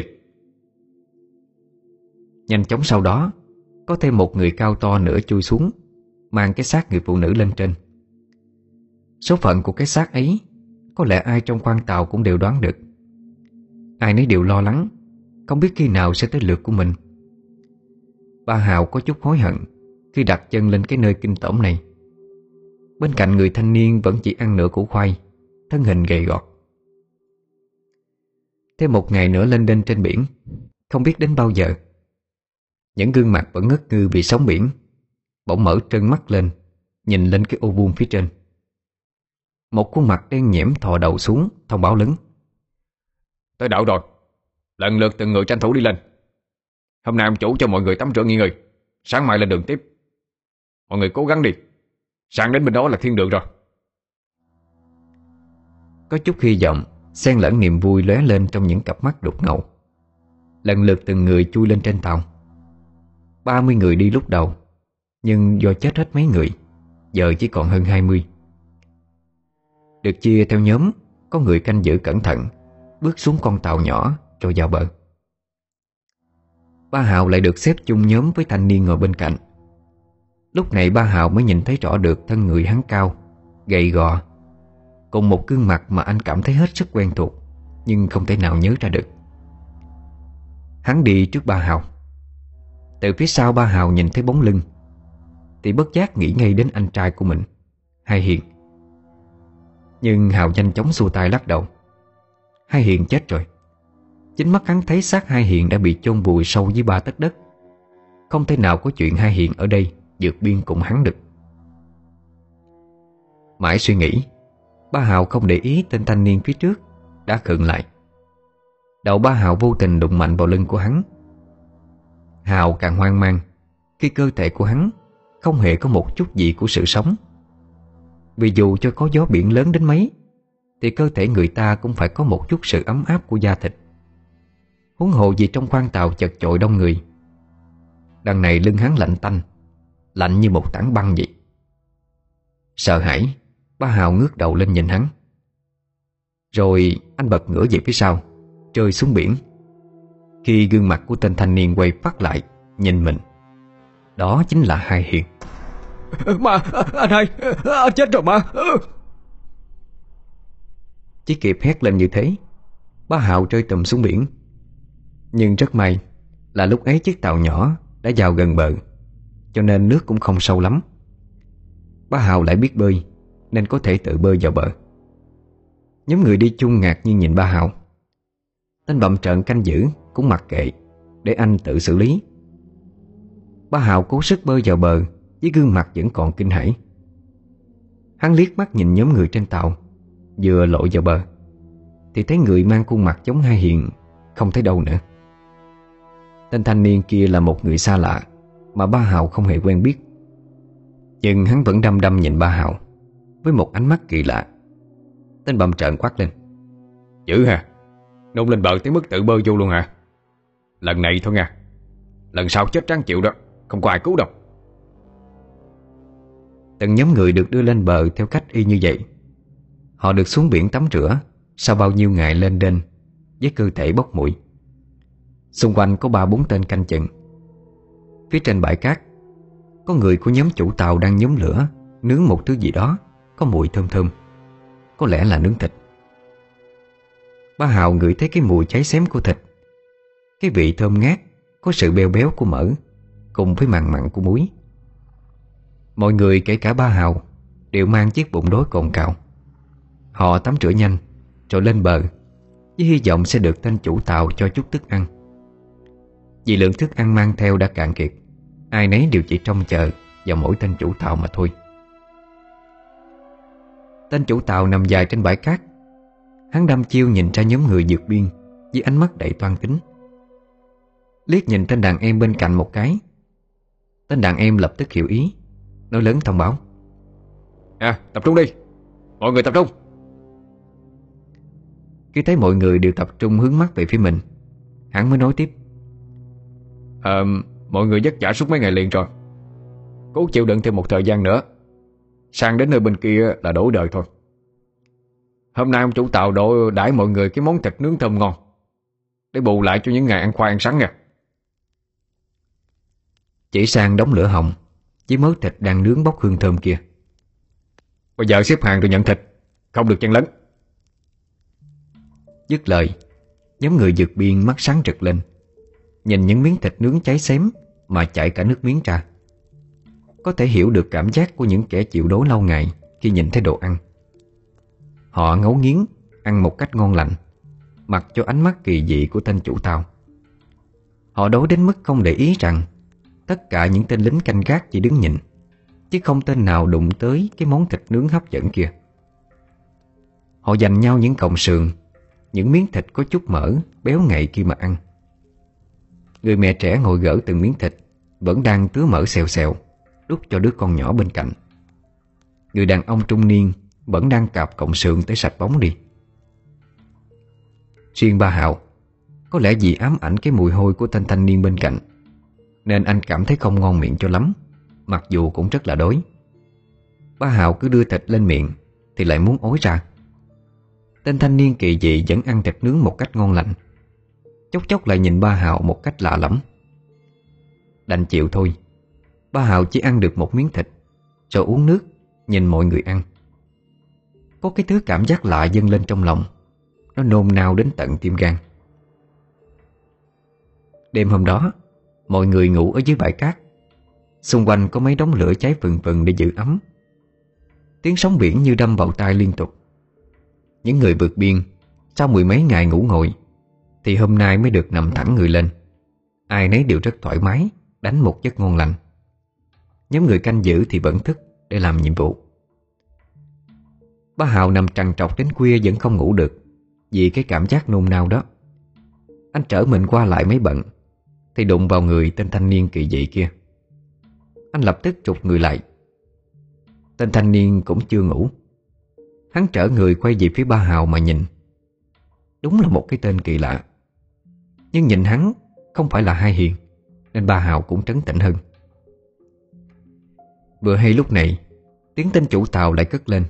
Nhanh chóng sau đó, có thêm một người cao to nữa chui xuống, mang cái xác người phụ nữ lên trên. Số phận của cái xác ấy có lẽ ai trong khoang tàu cũng đều đoán được. Ai nấy đều lo lắng, không biết khi nào sẽ tới lượt của mình. Ba Hào có chút hối hận khi đặt chân lên cái nơi kinh tởm này. Bên cạnh người thanh niên vẫn chỉ ăn nửa củ khoai, thân hình gầy gò. Thêm một ngày nữa lên đên trên biển, không biết đến bao giờ. Những gương mặt vẫn ngất ngư vì sóng biển, bỗng mở trừng mắt lên, nhìn lên cái ô vuông phía trên. Một khuôn mặt đen nhẽm thò đầu xuống, thông báo lớn: Tới đảo rồi, lần lượt từng người tranh thủ đi lên. Hôm nay ông chủ cho mọi người tắm rửa nghỉ ngơi, sáng mai lên đường tiếp. Mọi người cố gắng đi, sáng đến bên đó là thiên đường rồi. Có chút hy vọng xen lẫn niềm vui lóe lên trong những cặp mắt đục ngầu. Lần lượt từng người chui lên trên tàu. 30 người đi lúc đầu, nhưng do chết hết mấy người, giờ chỉ còn hơn 20. Được chia theo nhóm, có người canh giữ cẩn thận, bước xuống con tàu nhỏ rồi vào bờ. Ba Hào lại được xếp chung nhóm với thanh niên ngồi bên cạnh. Lúc này Ba Hào mới nhìn thấy rõ được thân người hắn cao, gầy gò, cùng một gương mặt mà anh cảm thấy hết sức quen thuộc, nhưng không thể nào nhớ ra được. Hắn đi trước ba Hào. Từ phía sau ba Hào nhìn thấy bóng lưng thì bất giác nghĩ ngay đến anh trai của mình, Hai Hiền. Nhưng Hào nhanh chóng xua tay lắc đầu. Hai Hiền chết rồi. Chính mắt hắn thấy xác Hai Hiền đã bị chôn vùi sâu dưới 3 tấc đất. Không thể nào có chuyện Hai Hiền ở đây vượt biên cùng hắn được. Mãi suy nghĩ, ba Hào không để ý tên thanh niên phía trước đã khựng lại. Đầu ba Hào vô tình đụng mạnh vào lưng của hắn. Hào càng hoang mang khi cơ thể của hắn không hề có một chút gì của sự sống. Vì dù cho có gió biển lớn đến mấy thì cơ thể người ta cũng phải có một chút sự ấm áp của da thịt, huống hồ gì trong khoang tàu chật chội đông người. Đằng này lưng hắn lạnh tanh, lạnh như một tảng băng vậy. Sợ hãi, ba Hào ngước đầu lên nhìn hắn. Rồi anh bật ngửa về phía sau, rơi xuống biển. Khi gương mặt của tên thanh niên quay phắt lại nhìn mình, đó chính là Hai Hiền. Mà anh Hai, anh chết rồi mà. Chỉ kịp hét lên như thế, ba Hào rơi tùm xuống biển. Nhưng rất may là lúc ấy chiếc tàu nhỏ đã vào gần bờ, cho nên nước cũng không sâu lắm. Ba Hào lại biết bơi nên có thể tự bơi vào bờ. Nhóm người đi chung ngạc nhiên nhìn ba Hào. Tên bậm trợn canh giữ cũng mặc kệ, để anh tự xử lý. Ba Hào cố sức bơi vào bờ với gương mặt vẫn còn kinh hãi. Hắn liếc mắt nhìn nhóm người trên tàu, vừa lội vào bờ thì thấy người mang khuôn mặt giống Hai Hiền không thấy đâu nữa. Tên thanh niên kia là một người xa lạ mà ba Hào không hề quen biết. Nhưng hắn vẫn đăm đăm nhìn ba Hào với một ánh mắt kỳ lạ. Tên bầm trợn quát lên: Dữ hả? Nôn lên bờ tới mức tự bơi vô luôn hả? Lần này thôi nha, lần sau chết ráng chịu đó, không có ai cứu đâu. Từng nhóm người được đưa lên bờ theo cách y như vậy. Họ được xuống biển tắm rửa sau bao nhiêu ngày lênh đênh với cơ thể bốc mũi. Xung quanh có 3-4 tên canh chừng. Phía trên bãi cát, có người của nhóm chủ tàu đang nhóm lửa nướng một thứ gì đó có mùi thơm thơm, có lẽ là nướng thịt. Ba Hào ngửi thấy cái mùi cháy xém của thịt, cái vị thơm ngát có sự béo béo của mỡ cùng với mặn mặn của muối. Mọi người kể cả ba Hào đều mang chiếc bụng đói cồn cào. Họ tắm rửa nhanh rồi lên bờ với hy vọng sẽ được tên chủ tàu cho chút thức ăn. Vì lượng thức ăn mang theo đã cạn kiệt, ai nấy đều chỉ trông chờ vào mỗi tên chủ tàu mà thôi. Tên chủ tàu nằm dài trên bãi cát. Hắn đăm chiêu nhìn ra nhóm người vượt biên với ánh mắt đầy toan tính. Liếc nhìn tên đàn em bên cạnh một cái. Tên đàn em lập tức hiểu ý, nói lớn thông báo: Tập trung đi, mọi người tập trung. Khi thấy mọi người đều tập trung hướng mắt về phía mình, hắn mới nói tiếp: Mọi người vất vả suốt mấy ngày liền rồi, cố chịu đựng thêm một thời gian nữa, sang đến nơi bên kia là đổi đời thôi. Hôm nay ông chủ tàu đội đãi mọi người cái món thịt nướng thơm ngon, để bù lại cho những ngày ăn khoai ăn sắn nha. Chỉ sang đống lửa hồng với mớ thịt đang nướng bốc hương thơm kia. Bây giờ xếp hàng rồi nhận thịt, không được chen lấn. Dứt lời, nhóm người vượt biên mắt sáng rực lên, nhìn những miếng thịt nướng cháy xém mà chảy cả nước miếng ra. Có thể hiểu được cảm giác của những kẻ chịu đói lâu ngày khi nhìn thấy đồ ăn. Họ ngấu nghiến ăn một cách ngon lành, mặc cho ánh mắt kỳ dị của tên chủ tàu. Họ đói đến mức không để ý rằng tất cả những tên lính canh gác chỉ đứng nhìn, chứ không tên nào đụng tới cái món thịt nướng hấp dẫn kia. Họ giành nhau những cọng sườn, những miếng thịt có chút mỡ béo ngậy kia mà ăn. Người mẹ trẻ ngồi gỡ từng miếng thịt, vẫn đang tứa mỡ xèo xèo, đút cho đứa con nhỏ bên cạnh. Người đàn ông trung niên vẫn đang cạp cọng sườn tới sạch bóng đi. Riêng ba Hào, có lẽ vì ám ảnh cái mùi hôi của tên thanh niên bên cạnh, nên anh cảm thấy không ngon miệng cho lắm, mặc dù cũng rất là đói. Ba Hào cứ đưa thịt lên miệng thì lại muốn ói ra. Tên thanh niên kỳ dị vẫn ăn thịt nướng một cách ngon lành, chốc chốc lại nhìn ba Hào một cách lạ lẫm. Đành chịu thôi, ba Hào chỉ ăn được một miếng thịt rồi uống nước nhìn mọi người ăn. Có cái thứ cảm giác lạ dâng lên trong lòng, Nó nôn nao đến tận tim gan. Đêm hôm đó, mọi người ngủ ở dưới bãi cát. Xung quanh có mấy đống lửa cháy phừng phừng để giữ ấm. Tiếng sóng biển như đâm vào tai liên tục. Những người vượt biên sau mười mấy ngày ngủ ngồi thì hôm nay mới được nằm thẳng người lên. Ai nấy đều rất thoải mái, đánh một giấc ngon lành. Nhóm người canh giữ thì vẫn thức để làm nhiệm vụ. Bá Hào nằm trằn trọc đến khuya vẫn không ngủ được vì cái cảm giác nôn nao đó. Anh trở mình qua lại mấy bận thì đụng vào người tên thanh niên kỳ dị kia. Anh lập tức trục người lại. Tên thanh niên cũng chưa ngủ. Hắn trở người quay về phía Ba Hào mà nhìn. Đúng là một cái tên kỳ lạ. Nhưng nhìn hắn không phải là Hai Hiền, nên Ba Hào cũng trấn tĩnh hơn. Vừa hay lúc này, tiếng tên chủ tàu lại cất lên.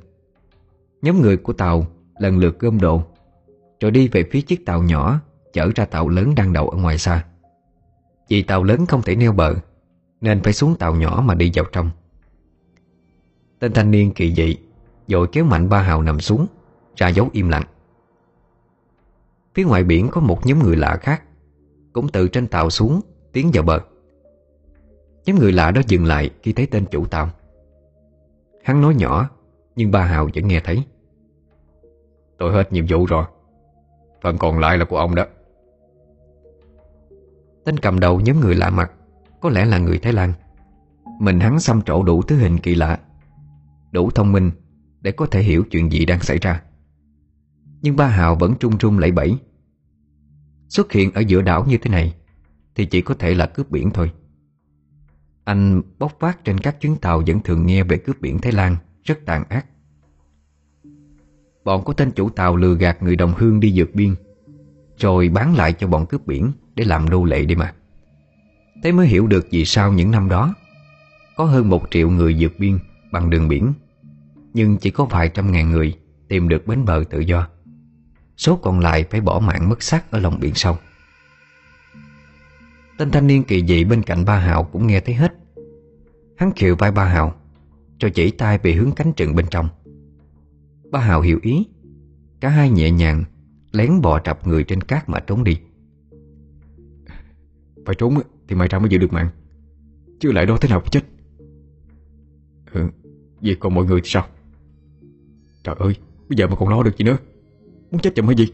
Nhóm người của tàu lần lượt gom đồ rồi đi về phía chiếc tàu nhỏ chở ra tàu lớn đang đậu ở ngoài xa. Vì tàu lớn không thể neo bờ nên phải xuống tàu nhỏ mà đi vào trong. Tên thanh niên kỳ dị vội kéo mạnh Ba Hào nằm xuống, ra dấu im lặng. Phía ngoài biển có một nhóm người lạ khác cũng từ trên tàu xuống, tiến vào bờ. Nhóm người lạ đó dừng lại khi thấy tên chủ tàu. Hắn nói nhỏ nhưng Ba Hào vẫn nghe thấy. Tôi hết nhiệm vụ rồi, phần còn lại là của ông đó. Tên cầm đầu nhóm người lạ mặt có lẽ là người Thái Lan. Mình hắn xăm trổ đủ thứ hình kỳ lạ, đủ thông minh để có thể hiểu chuyện gì đang xảy ra. Nhưng Ba Hào vẫn trung trung lẩy bẩy. Xuất hiện ở giữa đảo như thế này thì chỉ có thể là cướp biển thôi. Anh bốc vác trên các chuyến tàu vẫn thường nghe về cướp biển Thái Lan rất tàn ác. Bọn của tên chủ tàu lừa gạt người đồng hương đi vượt biên rồi bán lại cho bọn cướp biển để làm nô lệ đi mà. Thế mới hiểu được vì sao những năm đó có hơn 1 triệu người vượt biên bằng đường biển, nhưng chỉ có vài trăm ngàn người tìm được bến bờ tự do. Số còn lại phải bỏ mạng mất xác ở lòng biển sâu. Tên thanh niên kỳ dị bên cạnh Ba Hào cũng nghe thấy hết. Hắn khều vai Ba Hào rồi chỉ tay về hướng cánh rừng bên trong. Ba Hào hiểu ý. Cả hai nhẹ nhàng lén bò trập người trên cát mà trốn đi. Phải trốn thì mày ra mới giữ được mạng, chứ lại đó thế nào phải chết. Vậy còn mọi người thì sao? Trời ơi, bây giờ mà còn lo được gì nữa, muốn chết chậm hay gì?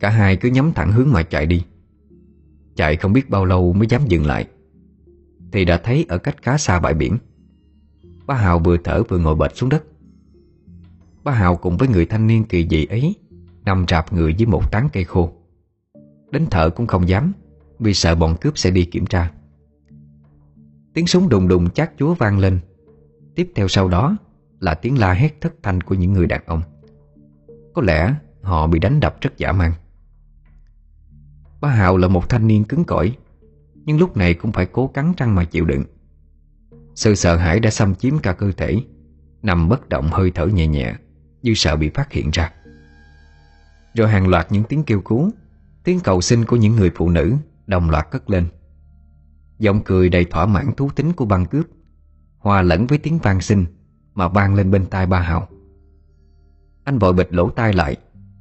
Cả hai cứ nhắm thẳng hướng mà chạy đi. Chạy không biết bao lâu mới dám dừng lại thì đã thấy ở cách khá xa bãi biển. Ba Hào vừa thở vừa ngồi bệt xuống đất. Ba Hào cùng với người thanh niên kỳ dị ấy nằm rạp người dưới một tán cây khô. Đến thở cũng không dám vì sợ bọn cướp sẽ đi kiểm tra. Tiếng súng đùng đùng chát chúa vang lên. Tiếp theo sau đó là tiếng la hét thất thanh của những người đàn ông. Có lẽ họ bị đánh đập rất dã man. Ba Hào là một thanh niên cứng cỏi, nhưng lúc này cũng phải cố cắn răng mà chịu đựng. Sự sợ hãi đã xâm chiếm cả cơ thể. Nằm bất động hơi thở nhẹ nhẹ như sợ bị phát hiện ra. Rồi hàng loạt những tiếng kêu cứu, tiếng cầu xin của những người phụ nữ đồng loạt cất lên. Giọng cười đầy thỏa mãn thú tính của băng cướp hòa lẫn với tiếng van xin mà vang lên bên tai Ba Hào. Anh vội bịt lỗ tai lại,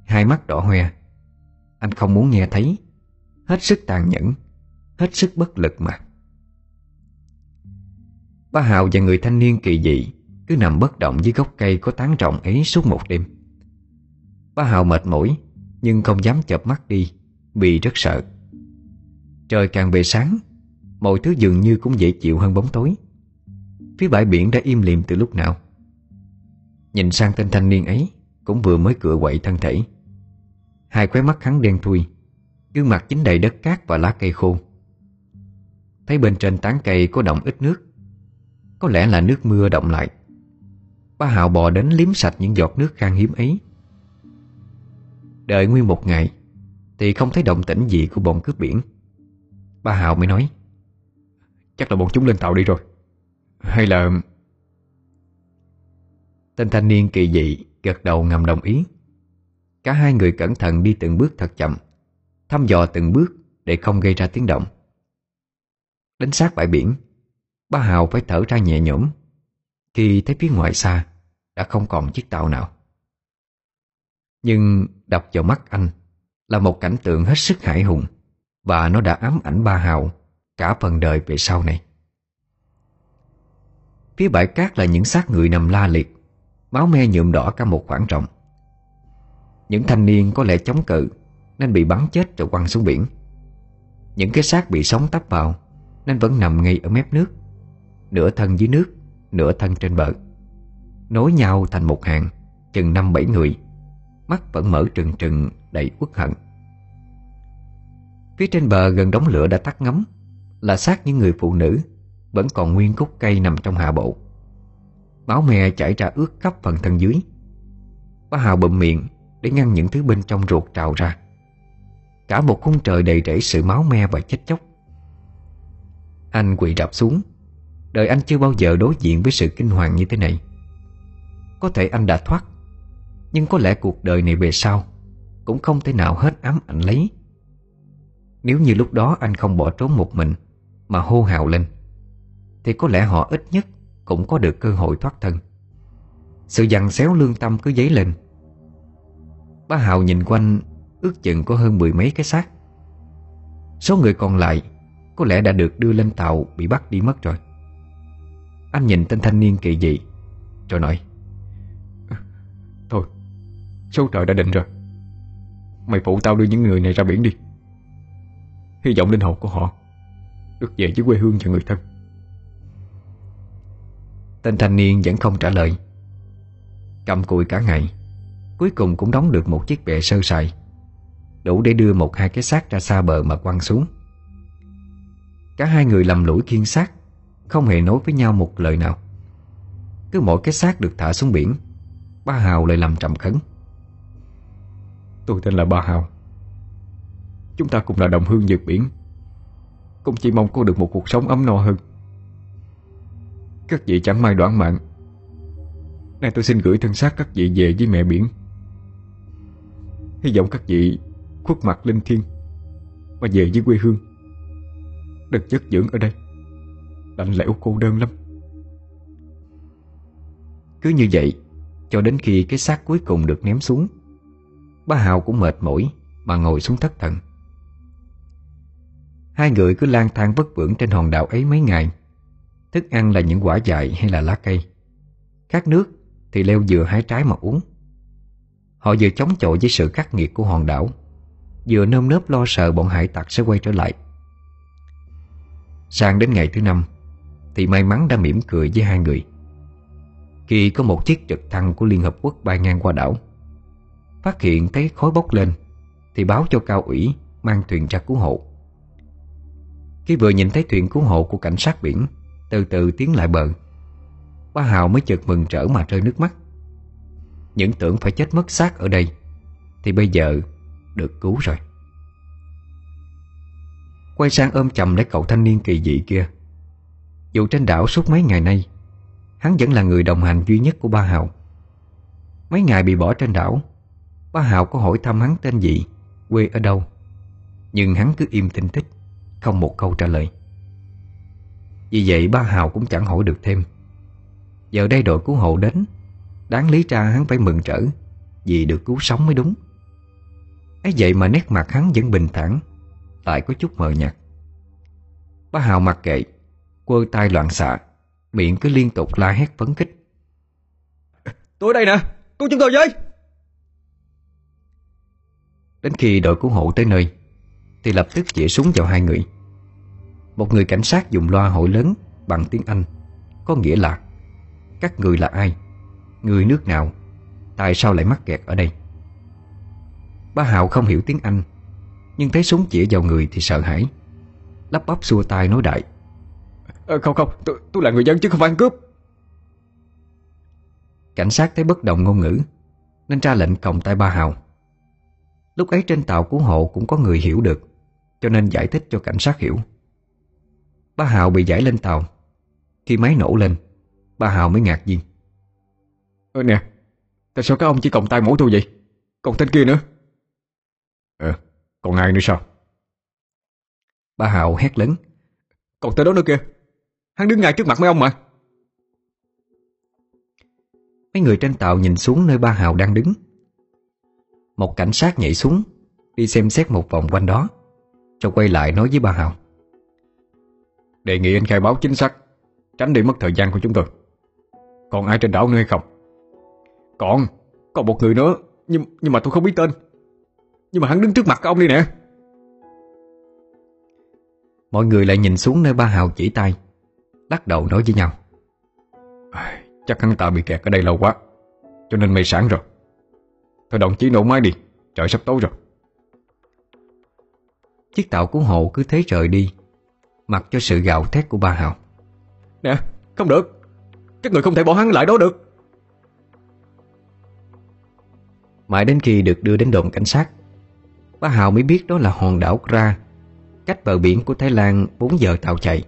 hai mắt đỏ hoe. Anh không muốn nghe thấy. Hết sức tàn nhẫn, hết sức bất lực mà. Ba Hào và người thanh niên kỳ dị cứ nằm bất động dưới gốc cây có tán rộng ấy suốt một đêm. Ba Hào mệt mỏi nhưng không dám chợp mắt đi vì rất sợ. Trời càng về sáng, mọi thứ dường như cũng dễ chịu hơn bóng tối. Phía bãi biển đã im lìm từ lúc nào. Nhìn sang tên thanh niên ấy cũng vừa mới cựa quậy thân thể. Hai khóe mắt hắn đen thui, gương mặt dính đầy đất cát và lá cây khô. Thấy bên trên tán cây có đọng ít nước, có lẽ là nước mưa đọng lại. Ba Hào bò đến liếm sạch những giọt nước khan hiếm ấy. Đợi nguyên một ngày thì không thấy động tĩnh gì của bọn cướp biển. Ba Hào mới nói, chắc là bọn chúng lên tàu đi rồi. Hay là... Tên thanh niên kỳ dị gật đầu ngầm đồng ý. Cả hai người cẩn thận đi từng bước thật chậm, thăm dò từng bước để không gây ra tiếng động. Đến sát bãi biển, Ba Hào phải thở ra nhẹ nhõm khi thấy phía ngoài xa đã không còn chiếc tàu nào. Nhưng đập vào mắt anh là một cảnh tượng hết sức hãi hùng, và nó đã ám ảnh ba Hào cả phần đời về sau này. Phía bãi cát là những xác người nằm la liệt, máu me nhuộm đỏ cả một khoảng rộng. Những thanh niên có lẽ chống cự nên bị bắn chết rồi quăng xuống biển. Những cái xác bị sóng tấp vào nên vẫn nằm ngay ở mép nước, nửa thân dưới nước, nửa thân trên bờ, nối nhau thành một hàng chừng 5-7 người, mắt vẫn mở trừng trừng đầy uất hận. Phía trên bờ gần đống lửa đã tắt ngấm là xác những người phụ nữ vẫn còn nguyên gốc cây nằm trong hạ bộ. Máu me chảy ra ướt khắp phần thân dưới. Bá Hào bụm miệng để ngăn những thứ bên trong ruột trào ra. Cả một khung trời đầy rẫy sự máu me và chết chóc. Anh quỳ rạp xuống. Đời anh chưa bao giờ đối diện với sự kinh hoàng như thế này. Có thể anh đã thoát, nhưng có lẽ cuộc đời này về sau cũng không thể nào hết ám ảnh lấy. Nếu như lúc đó anh không bỏ trốn một mình mà hô hào lên, thì có lẽ họ ít nhất cũng có được cơ hội thoát thân. Sự giằng xéo lương tâm cứ dấy lên. Bá Hào nhìn quanh, ước chừng có hơn 10 mấy cái xác. Số người còn lại có lẽ đã được đưa lên tàu bị bắt đi mất rồi. Anh nhìn tên thanh niên kỳ dị rồi nói: "Thôi, số trời đã định rồi. Mày phụ tao đưa những người này ra biển đi. Hy vọng linh hồn của họ được về với quê hương và người thân." Tên thanh niên vẫn không trả lời. Cặm cụi cả ngày, cuối cùng cũng đóng được một chiếc bè sơ sài, đủ để đưa 1-2 cái xác ra xa bờ mà quăng xuống. Cả hai người lầm lũi khiêng xác, không hề nói với nhau một lời nào. Cứ mỗi cái xác được thả xuống biển, Ba Hào lại làm trầm khấn: "Tôi tên là Ba Hào. Chúng ta cùng là đồng hương vượt biển. Cũng chỉ mong có được một cuộc sống ấm no hơn. Các vị chẳng may đoản mạng, nay tôi xin gửi thân xác các vị về với mẹ biển. Hy vọng các vị khuất mặt linh thiêng mà về với quê hương. Đừng chất dưỡng ở đây, lạnh lẽo cô đơn lắm." Cứ như vậy cho đến khi cái xác cuối cùng được ném xuống, Ba Hào cũng mệt mỏi mà ngồi xuống thất thần. Hai người cứ lang thang vất vưởng trên hòn đảo ấy mấy ngày. Thức ăn là những quả dại hay là lá cây, khát nước thì leo dừa hái trái mà uống. Họ vừa chống chọi với sự khắc nghiệt của hòn đảo, vừa nơm nớp lo sợ bọn hải tặc sẽ quay trở lại. Sang đến ngày thứ 5 thì may mắn đã mỉm cười với hai người khi có một chiếc trực thăng của Liên hợp quốc bay ngang qua đảo. Phát hiện thấy khói bốc lên thì báo cho cao ủy mang thuyền ra cứu hộ. Khi vừa nhìn thấy thuyền cứu hộ của cảnh sát biển từ từ tiến lại bờ, Ba Hào mới chợt mừng rỡ mà rơi nước mắt. Những tưởng phải chết mất xác ở đây thì bây giờ được cứu rồi. Quay sang ôm chầm lấy cậu thanh niên kỳ dị kia. Dù trên đảo suốt mấy ngày nay, hắn vẫn là người đồng hành duy nhất của Ba Hào. Mấy ngày bị bỏ trên đảo, Ba Hào có hỏi thăm hắn tên gì, quê ở đâu, nhưng hắn cứ im thinh thích, không một câu trả lời. Vì vậy Ba Hào cũng chẳng hỏi được thêm. Giờ đây đội cứu hộ đến, đáng lý ra hắn phải mừng rỡ vì được cứu sống mới đúng. Ấy vậy mà nét mặt hắn vẫn bình thản, lại có chút mờ nhạt. Ba Hào mặc kệ, quơ tay loạn xạ, miệng cứ liên tục la hét phấn khích: "Tôi đây nè, cứu chúng tôi với!" Đến khi đội cứu hộ tới nơi thì lập tức chĩa súng vào hai người. Một người cảnh sát dùng loa hội lớn bằng tiếng Anh, có nghĩa là: "Các người là ai? Người nước nào? Tại sao lại mắc kẹt ở đây?" Ba Hào không hiểu tiếng Anh, nhưng thấy súng chĩa vào người thì sợ hãi, lắp bắp xua tay nói đại: Không, tôi là người dân chứ không phải ăn cướp." Cảnh sát thấy bất đồng ngôn ngữ nên ra lệnh còng tay Ba Hào. Lúc ấy trên tàu cứu hộ cũng có người hiểu được, cho nên giải thích cho cảnh sát hiểu. Ba Hào bị giải lên tàu. Khi máy nổ lên, Ba Hào mới ngạc nhiên: "Nè, tại sao các ông chỉ còng tay mỗi tôi vậy? Còn tên kia nữa." "Còn ai nữa sao?" Ba Hào hét lớn: "Còn tên đó nữa kìa, hắn đứng ngay trước mặt mấy ông mà." Mấy người trên tàu nhìn xuống nơi Ba Hào đang đứng. một cảnh sát nhảy xuống, đi xem xét một vòng quanh đó, rồi quay lại nói với ba Hào: Đề nghị anh khai báo chính xác, tránh đi mất thời gian của chúng tôi. Còn ai trên đảo nữa hay không? Còn một người nữa, nhưng mà tôi không biết tên. Nhưng mà hắn đứng trước mặt ông đi nè. Mọi người lại nhìn xuống nơi ba Hào chỉ tay, lắc đầu nói với nhau: Chắc hắn ta bị kẹt ở đây lâu quá, cho nên mây sáng rồi. Thôi đồng chí nổ máy đi, trời sắp tối rồi. Chiếc tàu cứu hộ cứ thế rời đi, mặc cho sự gào thét của ba Hào: Nè, không được, các người không thể bỏ hắn lại đó được. Mãi đến khi được đưa đến đồn cảnh sát, ba Hào mới biết đó là hòn đảo Kra, cách bờ biển của Thái Lan 4 giờ tàu chạy.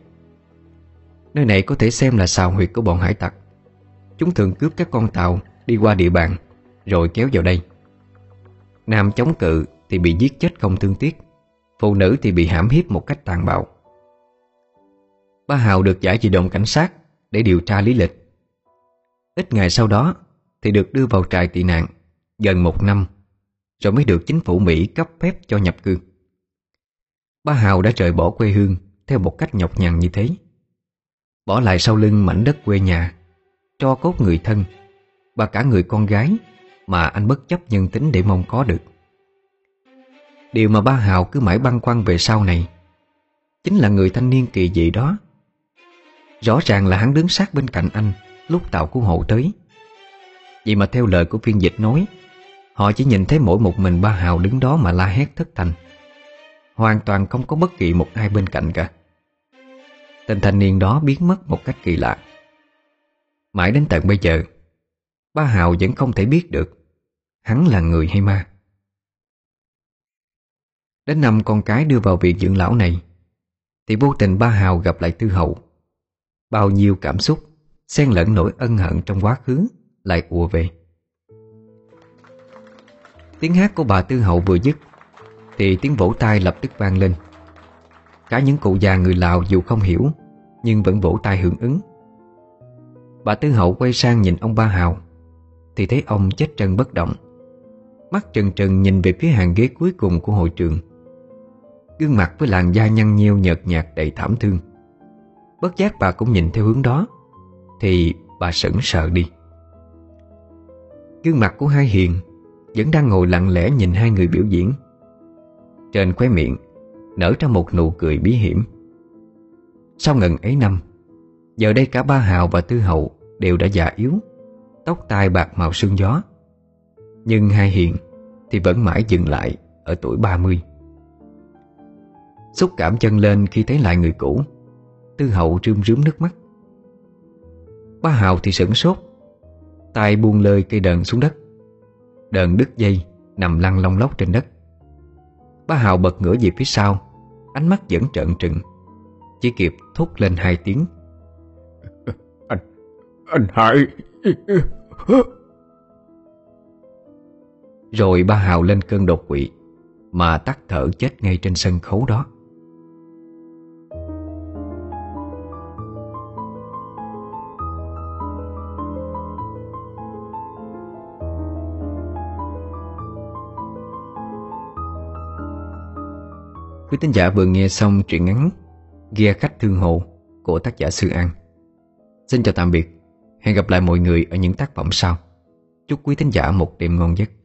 Nơi này có thể xem là sào huyệt của bọn hải tặc. Chúng thường cướp các con tàu đi qua địa bàn rồi kéo vào đây. Nam chống cự thì bị giết chết không thương tiếc, phụ nữ thì bị hãm hiếp một cách tàn bạo. Ba Hào được giải về đồn cảnh sát để điều tra lý lịch. Ít ngày sau đó thì được đưa vào trại tị nạn gần 1 năm, rồi mới được chính phủ Mỹ cấp phép cho nhập cư. Ba Hào đã rời bỏ quê hương theo một cách nhọc nhằn như thế, bỏ lại sau lưng mảnh đất quê nhà, tro cốt người thân và cả người con gái mà anh bất chấp nhân tính để mong có được. Điều mà ba Hào cứ mãi băn khoăn về sau này chính là người thanh niên kỳ dị đó. Rõ ràng là hắn đứng sát bên cạnh anh lúc tàu cứu hộ tới, vậy mà theo lời của phiên dịch nói, họ chỉ nhìn thấy mỗi một mình ba Hào đứng đó mà la hét thất thanh, hoàn toàn không có bất kỳ một ai bên cạnh cả. Tên thanh niên đó biến mất một cách kỳ lạ. Mãi đến tận bây giờ, ba Hào vẫn không thể biết được hắn là người hay ma. Đến năm con cái đưa vào viện dưỡng lão này thì vô tình ba Hào gặp lại Tư Hậu. Bao nhiêu cảm xúc xen lẫn nỗi ân hận trong quá khứ lại ùa về. Tiếng hát của bà Tư Hậu vừa dứt thì tiếng vỗ tay lập tức vang lên. Cả những cụ già người Lào dù không hiểu nhưng vẫn vỗ tay hưởng ứng. Bà Tư Hậu quay sang nhìn ông ba Hào thì thấy ông chết chân bất động, mắt trừng trừng nhìn về phía hàng ghế cuối cùng của hội trường. Gương mặt với làn da nhăn nheo nhợt nhạt đầy thảm thương. Bất giác bà cũng nhìn theo hướng đó thì bà sững sờ đi. Gương mặt của Hai Hiền vẫn đang ngồi lặng lẽ nhìn hai người biểu diễn. Trên khóe miệng nở ra một nụ cười bí hiểm. Sau ngần ấy năm, giờ đây cả ba Hào và Tư Hậu đều đã già yếu, tóc tai bạc màu sương gió. Nhưng Hai Hiền thì vẫn mãi dừng lại ở tuổi 30. Xúc cảm chân lên khi thấy lại người cũ, Tư Hậu rơm rớm nước mắt. Ba Hào thì sửng sốt, tay buông lơi cây đờn xuống đất. Đờn đứt dây nằm lăn long lóc trên đất. Ba Hào bật ngửa về phía sau, ánh mắt vẫn trợn trừng, chỉ kịp thốt lên 2 tiếng: Anh Hải! Rồi ba Hào lên cơn đột quỵ mà tắt thở chết ngay trên sân khấu đó. Quý thính giả vừa nghe xong truyện ngắn Ghe Khách Thương Hồ của tác giả Sư An. Xin chào tạm biệt, hẹn gặp lại mọi người ở những tác phẩm sau. Chúc quý thính giả một đêm ngon giấc.